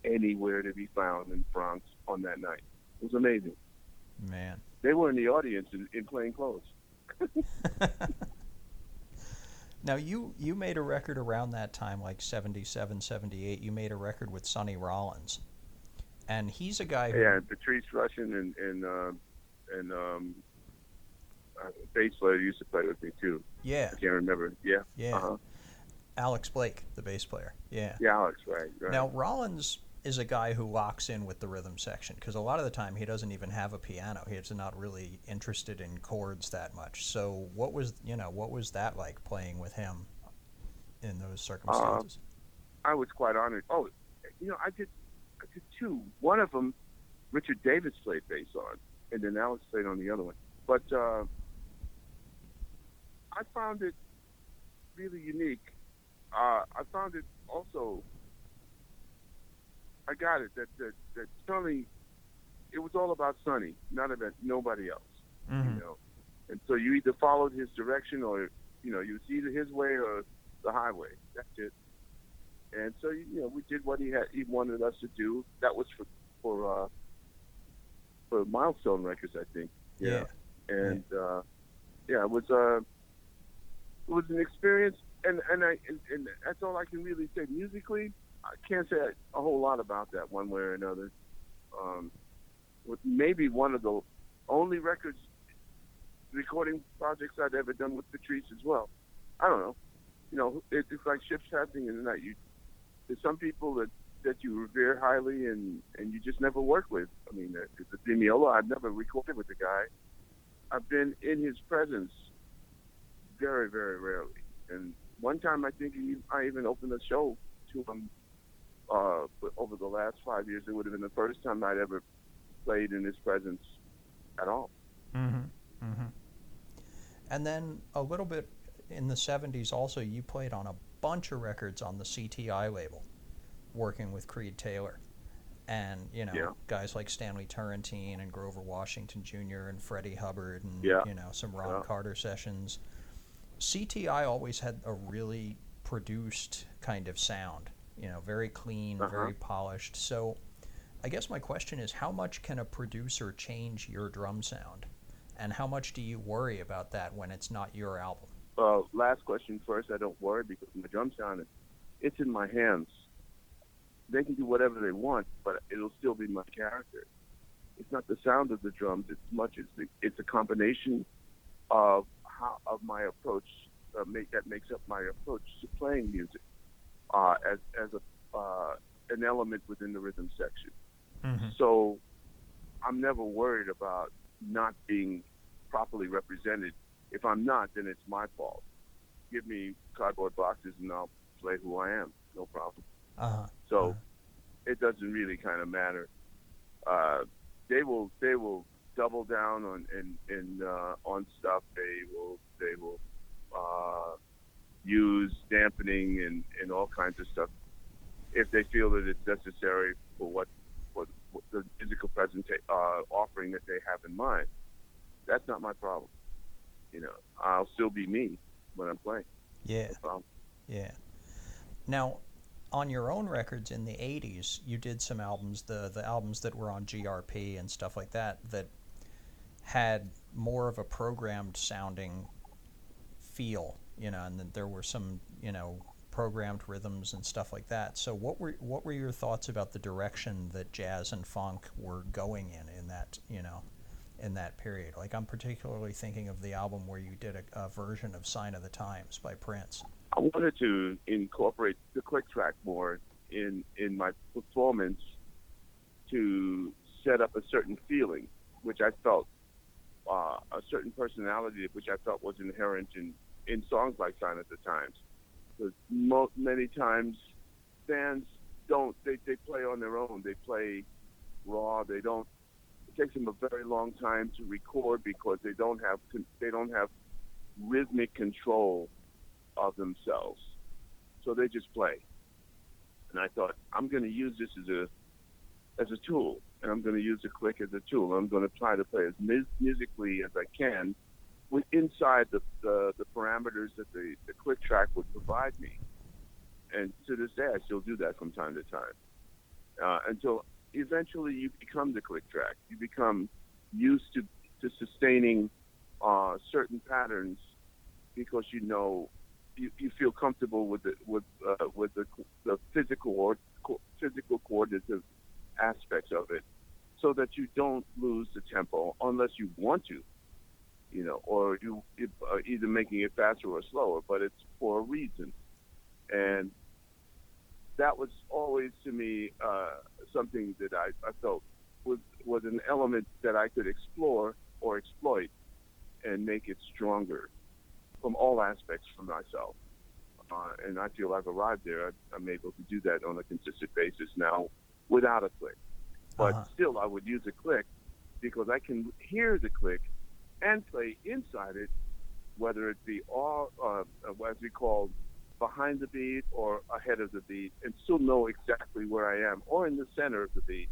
anywhere to be found in Bronx on that night. It was amazing. Man. They were in the audience in, in plain clothes. Now, you, you made a record around that time, like seventy-seven, seventy-eight. You made a record with Sonny Rollins. And he's a guy who... Yeah, Patrice Rushen and, and, uh, and um, uh, bass player used to play with me, too. Yeah. I can't remember. Yeah. Yeah. Uh-huh. Alex Blake, the bass player. Yeah. Yeah, Alex, right, right. Now, Rollins is a guy who locks in with the rhythm section, because a lot of the time he doesn't even have a piano. He's not really interested in chords that much. So what was, you know, what was that like playing with him in those circumstances? Uh, I was quite honored. Oh, you know, I did, I did two. One of them, Richard Davis played bass on, and then Alex played on the other one. But uh, I found it really unique. Uh, I found it also, I got it, that, that, that Sonny, it was all about Sonny, not about nobody else, mm-hmm. you know. And so you either followed his direction or, you know, you was either his way or the highway. That's it. And so, you know, we did what he had, he wanted us to do. That was for, for, uh, for Milestone Records, I think. Yeah. yeah. And, yeah. uh, yeah, it was, uh, it was an experience. And and I and, and that's all I can really say. Musically, I can't say a whole lot about that one way or another. Um, with maybe one of the only records, recording projects I've ever done with Patrice as well. I don't know. You know, it, it's like ships passing in the night. You, there's some people that, that you revere highly and, and you just never work with. I mean, it's a Demiola. I've never recorded with the guy. I've been in his presence very, very rarely. And one time, I think he, I even opened a show to him uh, over the last five years. It would have been the first time I'd ever played in his presence at all. Mm-hmm. Mm-hmm. And then a little bit in the seventies also, you played on a bunch of records on the C T I label, working with Creed Taylor. And, you know, yeah. guys like Stanley Turrentine and Grover Washington Junior and Freddie Hubbard and, yeah. you know, some Ron yeah. Carter sessions. C T I always had a really produced kind of sound, you know, very clean, uh-huh. very polished. So I guess my question is, how much can a producer change your drum sound? And how much do you worry about that when it's not your album? Well, uh, last question first, I don't worry because my drum sound, is, it's in my hands. They can do whatever they want, but it'll still be my character. It's not the sound of the drums, it's much, it's, the, it's a combination of How, of my approach uh, make, that makes up my approach to playing music uh, as as a uh, an element within the rhythm section. Mm-hmm. So I'm never worried about not being properly represented. If I'm not, then it's my fault. Give me cardboard boxes and I'll play who I am. No problem. Uh-huh. So uh-huh. it doesn't really kind of matter. Uh, they will they will. double down on and, and uh, on stuff. They will they will uh, use dampening and, and all kinds of stuff if they feel that it's necessary for what, what, what the physical presenta- uh, offering that they have in mind. That's not my problem. You know, I'll still be me when I'm playing. Yeah. No yeah. Now, on your own records in the eighties, you did some albums, the the albums that were on G R P and stuff like that, that had more of a programmed sounding feel, you know, and there were some, you know, programmed rhythms and stuff like that. So what were what were your thoughts about the direction that jazz and funk were going in in that, you know, in that period? Like, I'm particularly thinking of the album where you did a, a version of Sign of the Times by Prince. I wanted to incorporate the click track more in in my performance to set up a certain feeling, which I felt uh, a certain personality, which I felt was inherent in, in songs like Sign of the Times. Because mo- many times fans don't, they, they play on their own. They play raw. They don't. It takes them a very long time to record because they don't have they don't have rhythmic control of themselves. So they just play. And I thought, I'm going to use this as a as a tool, and I'm going to use the click as a tool. I'm going to try to play as mus- musically as I can, with inside the the, the parameters that the, the click track would provide me. And to this day, I still do that from time to time. Uh, until eventually you become the click track. You become used to, to sustaining uh, certain patterns because you know you, you feel comfortable with the, with uh, with the, the physical or co- physical coordinative aspects of it, so that you don't lose the tempo unless you want to, you know, or you if, uh, either making it faster or slower. But it's for a reason, and that was always, to me, uh, something that I, I felt was, was an element that I could explore or exploit and make it stronger from all aspects for myself. Uh, and I feel I've arrived there. I, I'm able to do that on a consistent basis now without a click. But uh-huh. still, I would use a click because I can hear the click and play inside it, whether it be all, uh, as we call, behind the beat or ahead of the beat, and still know exactly where I am, or in the center of the beat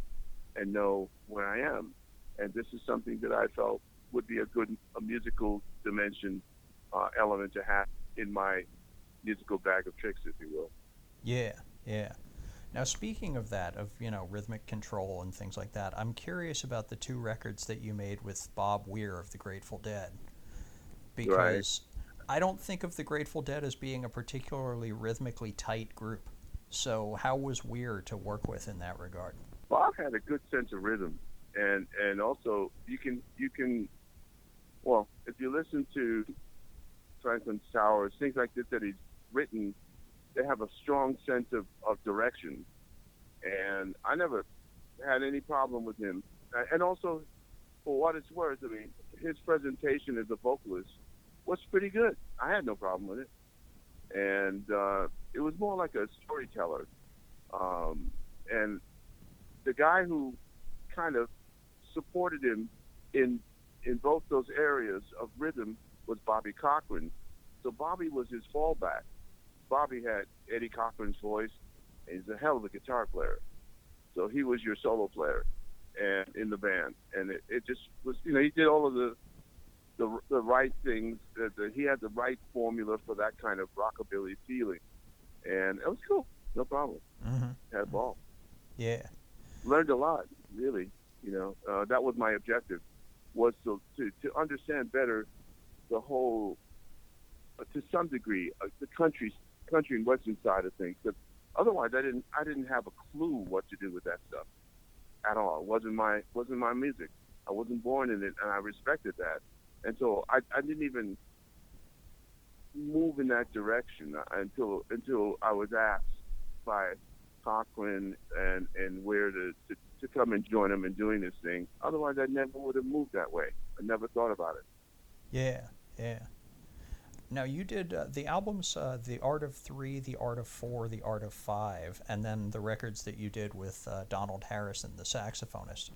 and know where I am. And this is something that I felt would be a good a musical dimension uh, element to have in my musical bag of tricks, if you will. Yeah, yeah. Now, speaking of that, of, you know, rhythmic control and things like that, I'm curious about the two records that you made with Bob Weir of the Grateful Dead, because... Right. I don't think of the Grateful Dead as being a particularly rhythmically tight group. So how was Weir to work with in that regard? Bob had a good sense of rhythm, and and also you can you can, well, if you listen to Franklin Towers, things like this that he's written, they have a strong sense of, of direction, and I never had any problem with him. And also, for what it's worth, I mean, his presentation as a vocalist was pretty good. I had no problem with it. And uh, it was more like a storyteller. Um, and the guy who kind of supported him in in both those areas of rhythm was Bobby Cochran. So Bobby was his fallback. Bobby had Eddie Cochran's voice, and he's a hell of a guitar player. So he was your solo player and in the band. And it, it just was, you know, he did all of the The, the right things, the, the, he had the right formula for that kind of rockabilly feeling, and it was cool, no problem. Mm-hmm. Had a ball. Yeah. Learned a lot, really, you know. Uh, that was my objective, was to, to, to understand better the whole, uh, to some degree, uh, the country, country and western side of things. But otherwise, I didn't, I didn't have a clue what to do with that stuff at all. It wasn't my, wasn't my music. I wasn't born in it, and I respected that. And so I, I didn't even move in that direction until until I was asked by Cochran and, and Weir to, to, to come and join him in doing this thing. Otherwise, I never would have moved that way. I never thought about it. Yeah, yeah. Now, you did uh, the albums, uh, The Art of Three, The Art of Four, The Art of Five, and then the records that you did with uh, Donald Harrison, the saxophonist.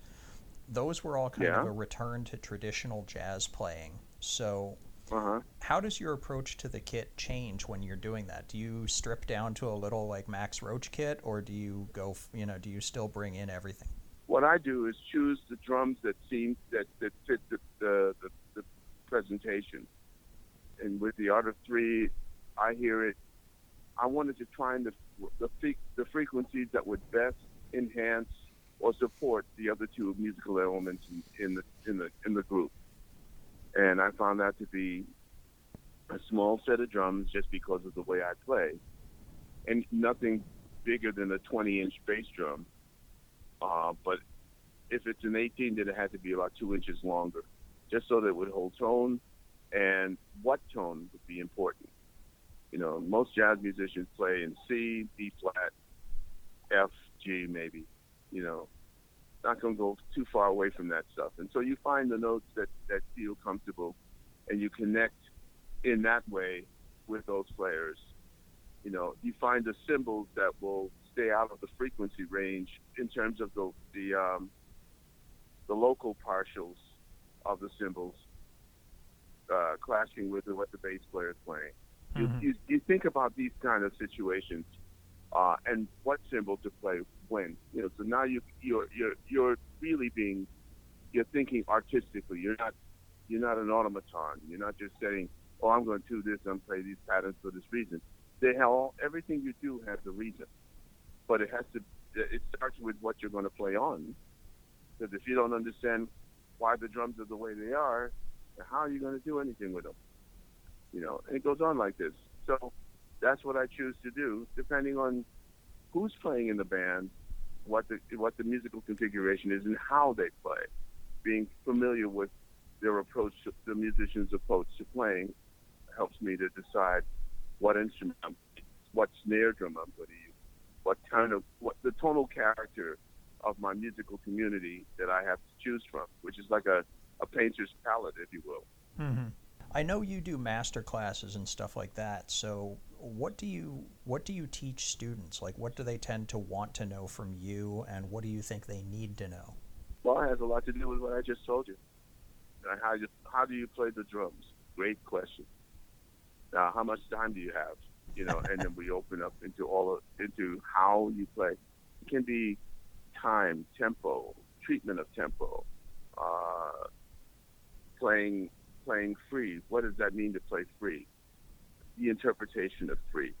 Those were all kind yeah. of a return to traditional jazz playing. So uh-huh. how does your approach to the kit change when you're doing that? Do you strip down to a little like Max Roach kit, or do you go, you know, do you still bring in everything? What I do is choose the drums that seem that, that fit the the, the the presentation. And with the Art of Three, I hear it. I wanted to find the the, the frequencies that would best enhance or support the other two musical elements in, in the in the in the group, and I found that to be a small set of drums, just because of the way I play, and nothing bigger than a twenty-inch bass drum. Uh, but if it's an eighteen, then it had to be about two inches longer, just so that it would hold tone, and what tone would be important. You know, most jazz musicians play in C, B flat, F, G, maybe. You know, not going to go too far away from that stuff. And so you find the notes that, that feel comfortable, and you connect in that way with those players. You know, you find the symbols that will stay out of the frequency range in terms of the the um, the local partials of the cymbals uh, clashing with what the bass player is playing. Mm-hmm. You, you, you think about these kind of situations uh, and what cymbal to play when. You know, so now you you're you're you're really being you're thinking artistically. You're not you're not an automaton. You're not just saying, oh, I'm going to do this. I'm going to play these patterns for this reason. They have all, everything you do has a reason, but it has to. It starts with what you're going to play on. Because if you don't understand why the drums are the way they are, how are you going to do anything with them? You know, and it goes on like this. So that's what I choose to do, depending on who's playing in the band, what the what the musical configuration is, and how they play. Being familiar with their approach, the musician's approach to playing, helps me to decide what instrument, I'm, what snare drum I'm going to use, what kind of what the tonal character of my musical community that I have to choose from, which is like a, a painter's palette, if you will. Mm-hmm. I know you do master classes and stuff like that. So what do you what do you teach students? Like, what do they tend to want to know from you, and what do you think they need to know? Well, it has a lot to do with what I just told you. How you, how do you play the drums? Great question. Now, how much time do you have? You know, and then we open up into all of, into how you play. It can be time, tempo, treatment of tempo, uh, playing playing free. What does that mean to play free? The interpretation of free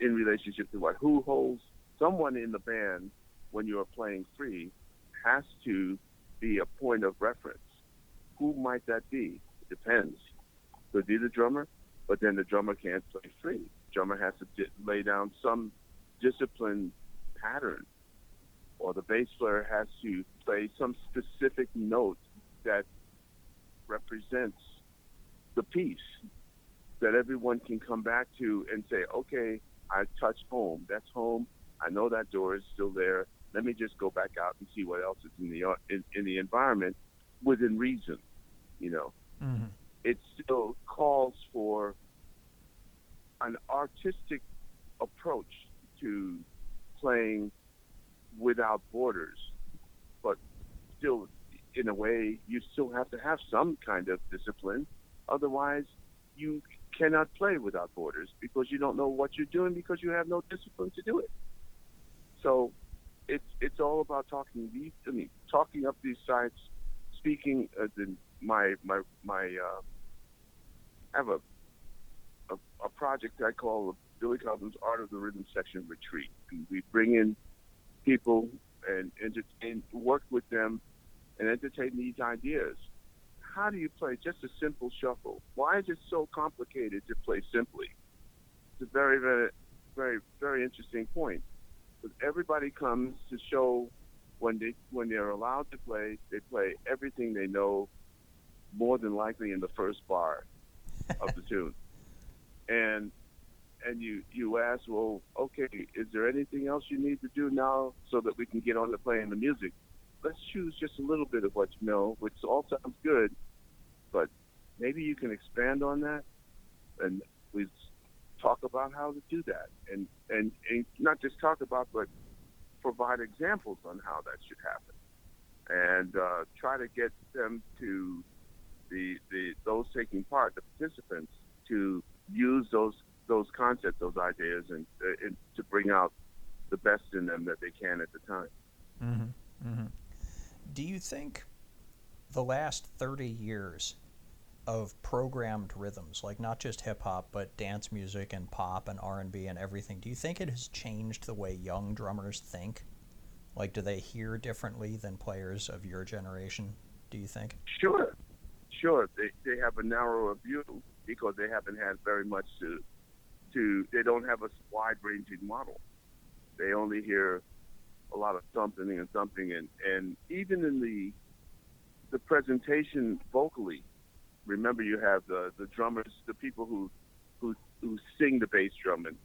in relationship to what? Who holds someone in the band when you are playing free has to be a point of reference. Who might that be? It depends. Could be the drummer, but then the drummer can't play free. The drummer has to lay down some disciplined pattern, or the bass player has to play some specific note that represents the piece that everyone can come back to and say, okay, I touched home. That's home. I know that door is still there. Let me just go back out and see what else is in the in, in the environment within reason. You know, mm-hmm. It still calls for an artistic approach to playing without borders, but still, in a way, you still have to have some kind of discipline. Otherwise, you cannot play without borders because you don't know what you're doing because you have no discipline to do it. So it's it's all about talking these, I mean, talking up these sides, speaking. Uh, the, my my my. Uh, I have a, a a project I call Billy Cobham's Art of the Rhythm Section Retreat, and we bring in people and entertain, work with them, and entertain these ideas. How do you play just a simple shuffle? Why is it so complicated to play simply? It's a very, very, very, very interesting point. Because everybody comes to show when they when they're allowed to play, they play everything they know, more than likely in the first bar of the tune. And and you, you ask, well, okay, is there anything else you need to do now so that we can get on to playing the music? Let's choose just a little bit of what you know, which all sounds good, but maybe you can expand on that, and we talk about how to do that, and, and, and not just talk about, but provide examples on how that should happen, and uh, try to get them to the the those taking part, the participants, to use those those concepts, those ideas, and, and to bring out the best in them that they can at the time. Mm-hmm. Mm-hmm. Do you think the last thirty years of programmed rhythms, like not just hip-hop, but dance music and pop and R and B and everything, do you think it has changed the way young drummers think? Like, do they hear differently than players of your generation, do you think? Sure. Sure. They, they have a narrower view because they haven't had very much to, to they don't have a wide-ranging model. They only hear a lot of thumping and thumping, and, and even in the the presentation vocally, remember you have the, the drummers, the people who who who sing the bass drum and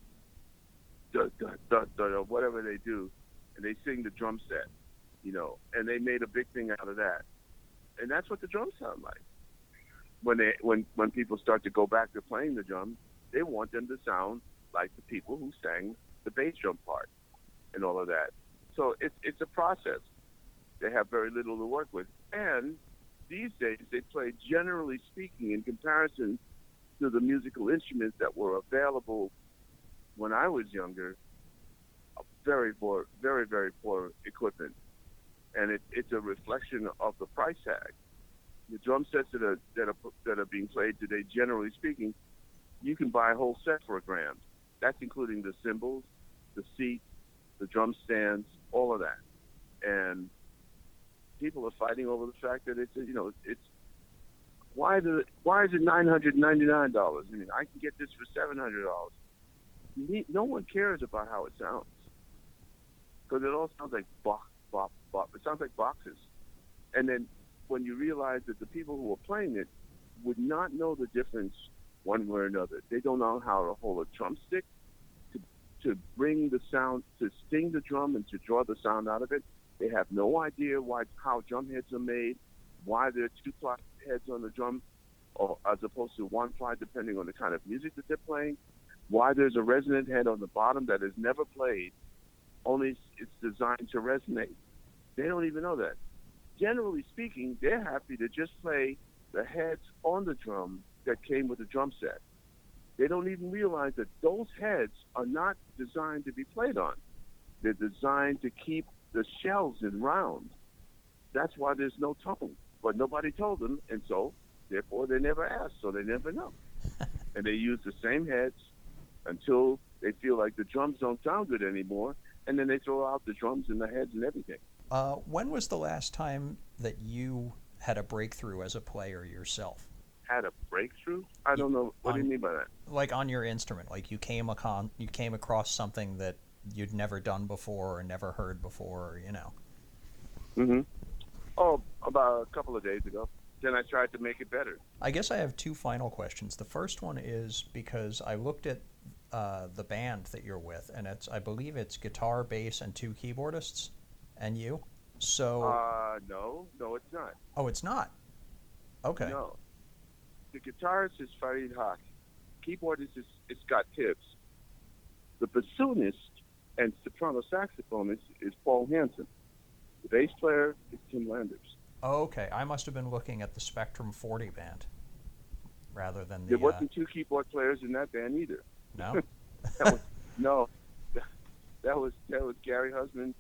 da, da, da, da, da, whatever they do, and they sing the drum set, you know, and they made a big thing out of that, and that's what the drums sound like. When they when when people start to go back to playing the drums, they want them to sound like the people who sang the bass drum part and all of that. So it's it's a process. They have very little to work with. And these days, they play, generally speaking, in comparison to the musical instruments that were available when I was younger, very poor, very, very poor equipment. And it, it's a reflection of the price tag. The drum sets that are, that are that are being played today, generally speaking, you can buy a whole set for a grand. That's including the cymbals, the seat, the drum stands, all of that. And people are fighting over the fact that it's, you know, it's why the why is it nine hundred ninety-nine dollars? I mean, I can get this for seven hundred dollars. No one cares about how it sounds, because it all sounds like bop, bop, bop. It sounds like boxes. And then when you realize that the people who are playing it would not know the difference one way or another. They don't know how to hold a drum stick to to bring the sound, to sting the drum and to draw the sound out of it. They have no idea why how drum heads are made, why there are two ply heads on the drum, or as opposed to one ply, depending on the kind of music that they're playing, why there's a resonant head on the bottom that is never played, only it's designed to resonate. They don't even know that. Generally speaking, they're happy to just play the heads on the drum that came with the drum set. They don't even realize that those heads are not designed to be played on. They're designed to keep the shells in round. That's why there's no tone. But nobody told them, and so, therefore, they never asked, so they never know. And they use the same heads until they feel like the drums don't sound good anymore, and then they throw out the drums and the heads and everything. Uh, when was the last time that you had a breakthrough as a player yourself? Had a breakthrough? I don't know. What on, do you mean by that? Like on your instrument, like you came acon- you came across something that you'd never done before or never heard before, or, you know. Mm-hmm. Oh, about a couple of days ago. Then I tried to make it better. I guess I have two final questions. The first one is because I looked at uh, the band that you're with, and it's I believe it's guitar, bass, and two keyboardists. And you? So. Uh, no, no, it's not. Oh, it's not? Okay. No. The guitarist is Farid Haq. Keyboardist is Scott Tibbs. The bassoonist and soprano saxophonist is Paul Hansen. The bass player is Tim Landers. Oh, okay. I must have been looking at the Spectrum forty band rather than the. There wasn't uh, two keyboard players in that band either. No? that was, no. That was, that was Gary Husband.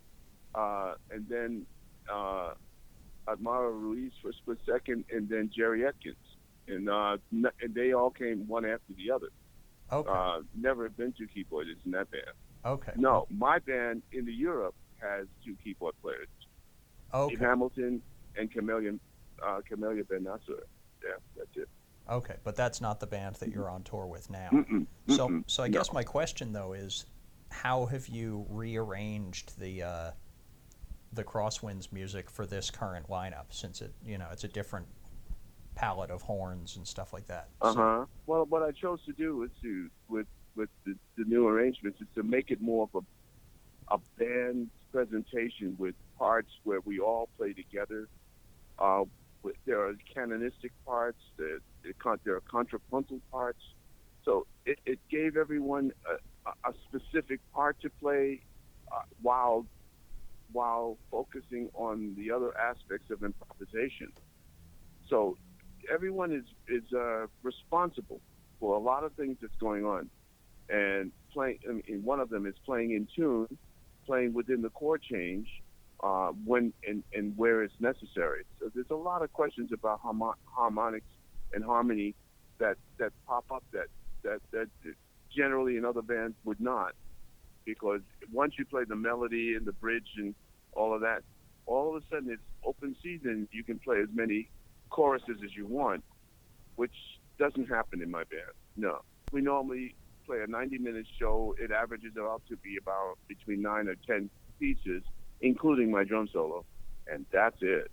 Uh, and then uh, Admira Ruiz for a split second, and then Jerry Atkins. And, uh, n- and they all came one after the other. Okay. Uh, never been two keyboardists in that band. Okay. No, okay. My band in the Europe has two keyboard players. Okay. Steve Hamilton and Camelia, uh, Camelia Ben Nasser. Yeah, that's it. Okay, but that's not the band that you're on tour with now. Mm-mm, mm-mm, so, so I guess no. My question, though, is how have you rearranged the... Uh, the Crosswinds music for this current lineup, since it, you know, it's a different palette of horns and stuff like that. So. Uh huh. Well, what I chose to do is to with with the, the new arrangements is to make it more of a a band presentation with parts where we all play together. Uh, with, there are canonistic parts, there, there are contrapuntal parts, so it, it gave everyone a, a specific part to play, uh, while. while focusing on the other aspects of improvisation. So everyone is, is uh, responsible for a lot of things that's going on. And playing, I mean, one of them is playing in tune, playing within the chord change, uh, when and, and where it's necessary. So there's a lot of questions about homo- harmonics and harmony that, that pop up that, that, that generally in other bands would not. Because once you play the melody and the bridge and all of that, all of a sudden it's open season. You can play as many choruses as you want, which doesn't happen in my band. No. We normally play a ninety-minute show. It averages out to be about between nine or ten pieces, including my drum solo, and that's it.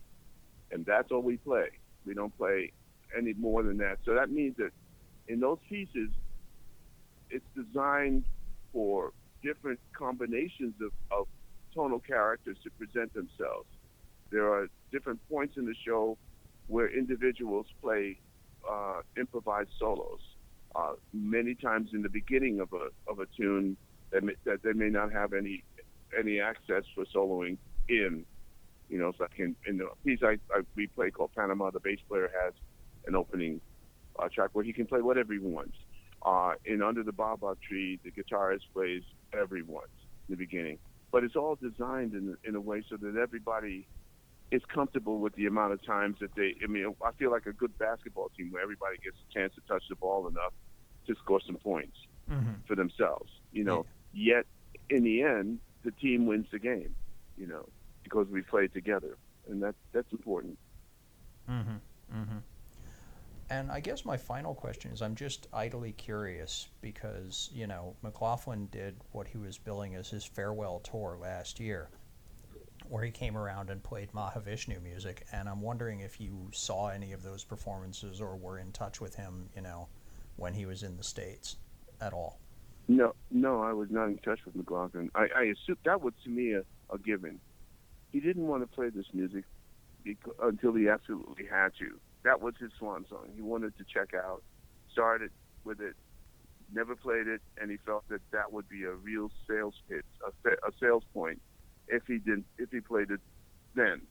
And that's all we play. We don't play any more than that. So that means that in those pieces, it's designed for different combinations of, of tonal characters to present themselves. There are different points in the show where individuals play uh, improvised solos. Uh, many times in the beginning of a of a tune that, may, that they may not have any any access for soloing in, you know, so I can, in the piece I, I we play called Panama, the bass player has an opening uh, track where he can play whatever he wants. Uh, in Under the Baobab Tree, the guitarist plays whatever he wants in the beginning. But it's all designed in in a way so that everybody is comfortable with the amount of times that they, I mean, I feel like a good basketball team where everybody gets a chance to touch the ball enough to score some points mm-hmm. for themselves, you know. Yeah. Yet, in the end, the team wins the game, you know, because we played together, and that that's important. Mm-hmm, mm-hmm. And I guess my final question is, I'm just idly curious because, you know, McLaughlin did what he was billing as his farewell tour last year, where he came around and played Mahavishnu music, and I'm wondering if you saw any of those performances or were in touch with him, you know, when he was in the States at all. No, no, I was not in touch with McLaughlin. I, I assume that was, to me, a, a given. He didn't want to play this music because, until he absolutely had to. That was his swan song. He wanted to check out, started with it, never played it, and he felt that that would be a real sales pitch, a, a sales point, if he didn't, if he played it then,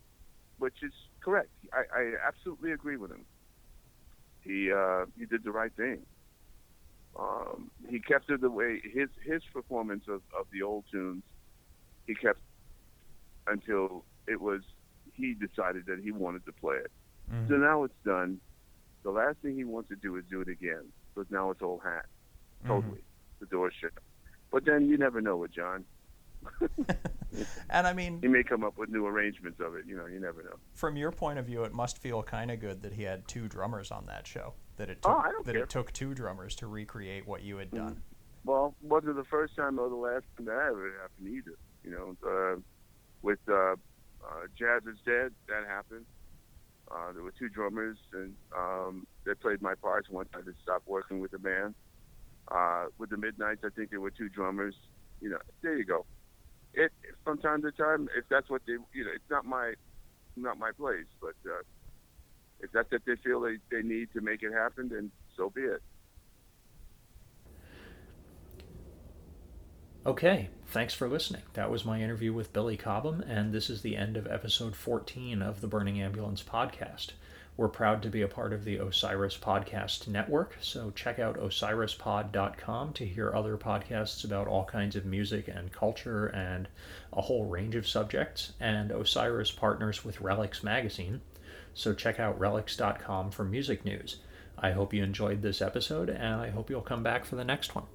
which is correct. I, I absolutely agree with him. He uh, he did the right thing. Um, he kept it the way his his performance of, of the old tunes. He kept until it was he decided that he wanted to play it. Mm-hmm. So now it's done. The last thing he wants to do is do it again, because now it's old hat. Totally, mm-hmm. The door's shut. But then you never know with John. And I mean, he may come up with new arrangements of it. You know, you never know. From your point of view, it must feel kind of good that he had two drummers on that show. That it took, oh, I don't that care. It took two drummers to recreate what you had done. Well, wasn't the first time or the last time that ever happened either. You know, uh, with uh, uh, Jazz is Dead, that happened. Uh, there were two drummers, and um, they played my parts once I just stopped working with the band. Uh, with the Midnights, I think there were two drummers. You know, there you go. It from time to time, if that's what they, you know, it's not my, not my place. But uh, if that's what they feel they, they need to make it happen, then so be it. Okay, thanks for listening. That was my interview with Billy Cobham, and this is the end of episode fourteen of the Burning Ambulance podcast. We're proud to be a part of the Osiris Podcast Network, so check out Osiris Pod dot com to hear other podcasts about all kinds of music and culture and a whole range of subjects. And Osiris partners with Relics magazine, so check out Relics dot com for music news. I hope you enjoyed this episode, and I hope you'll come back for the next one.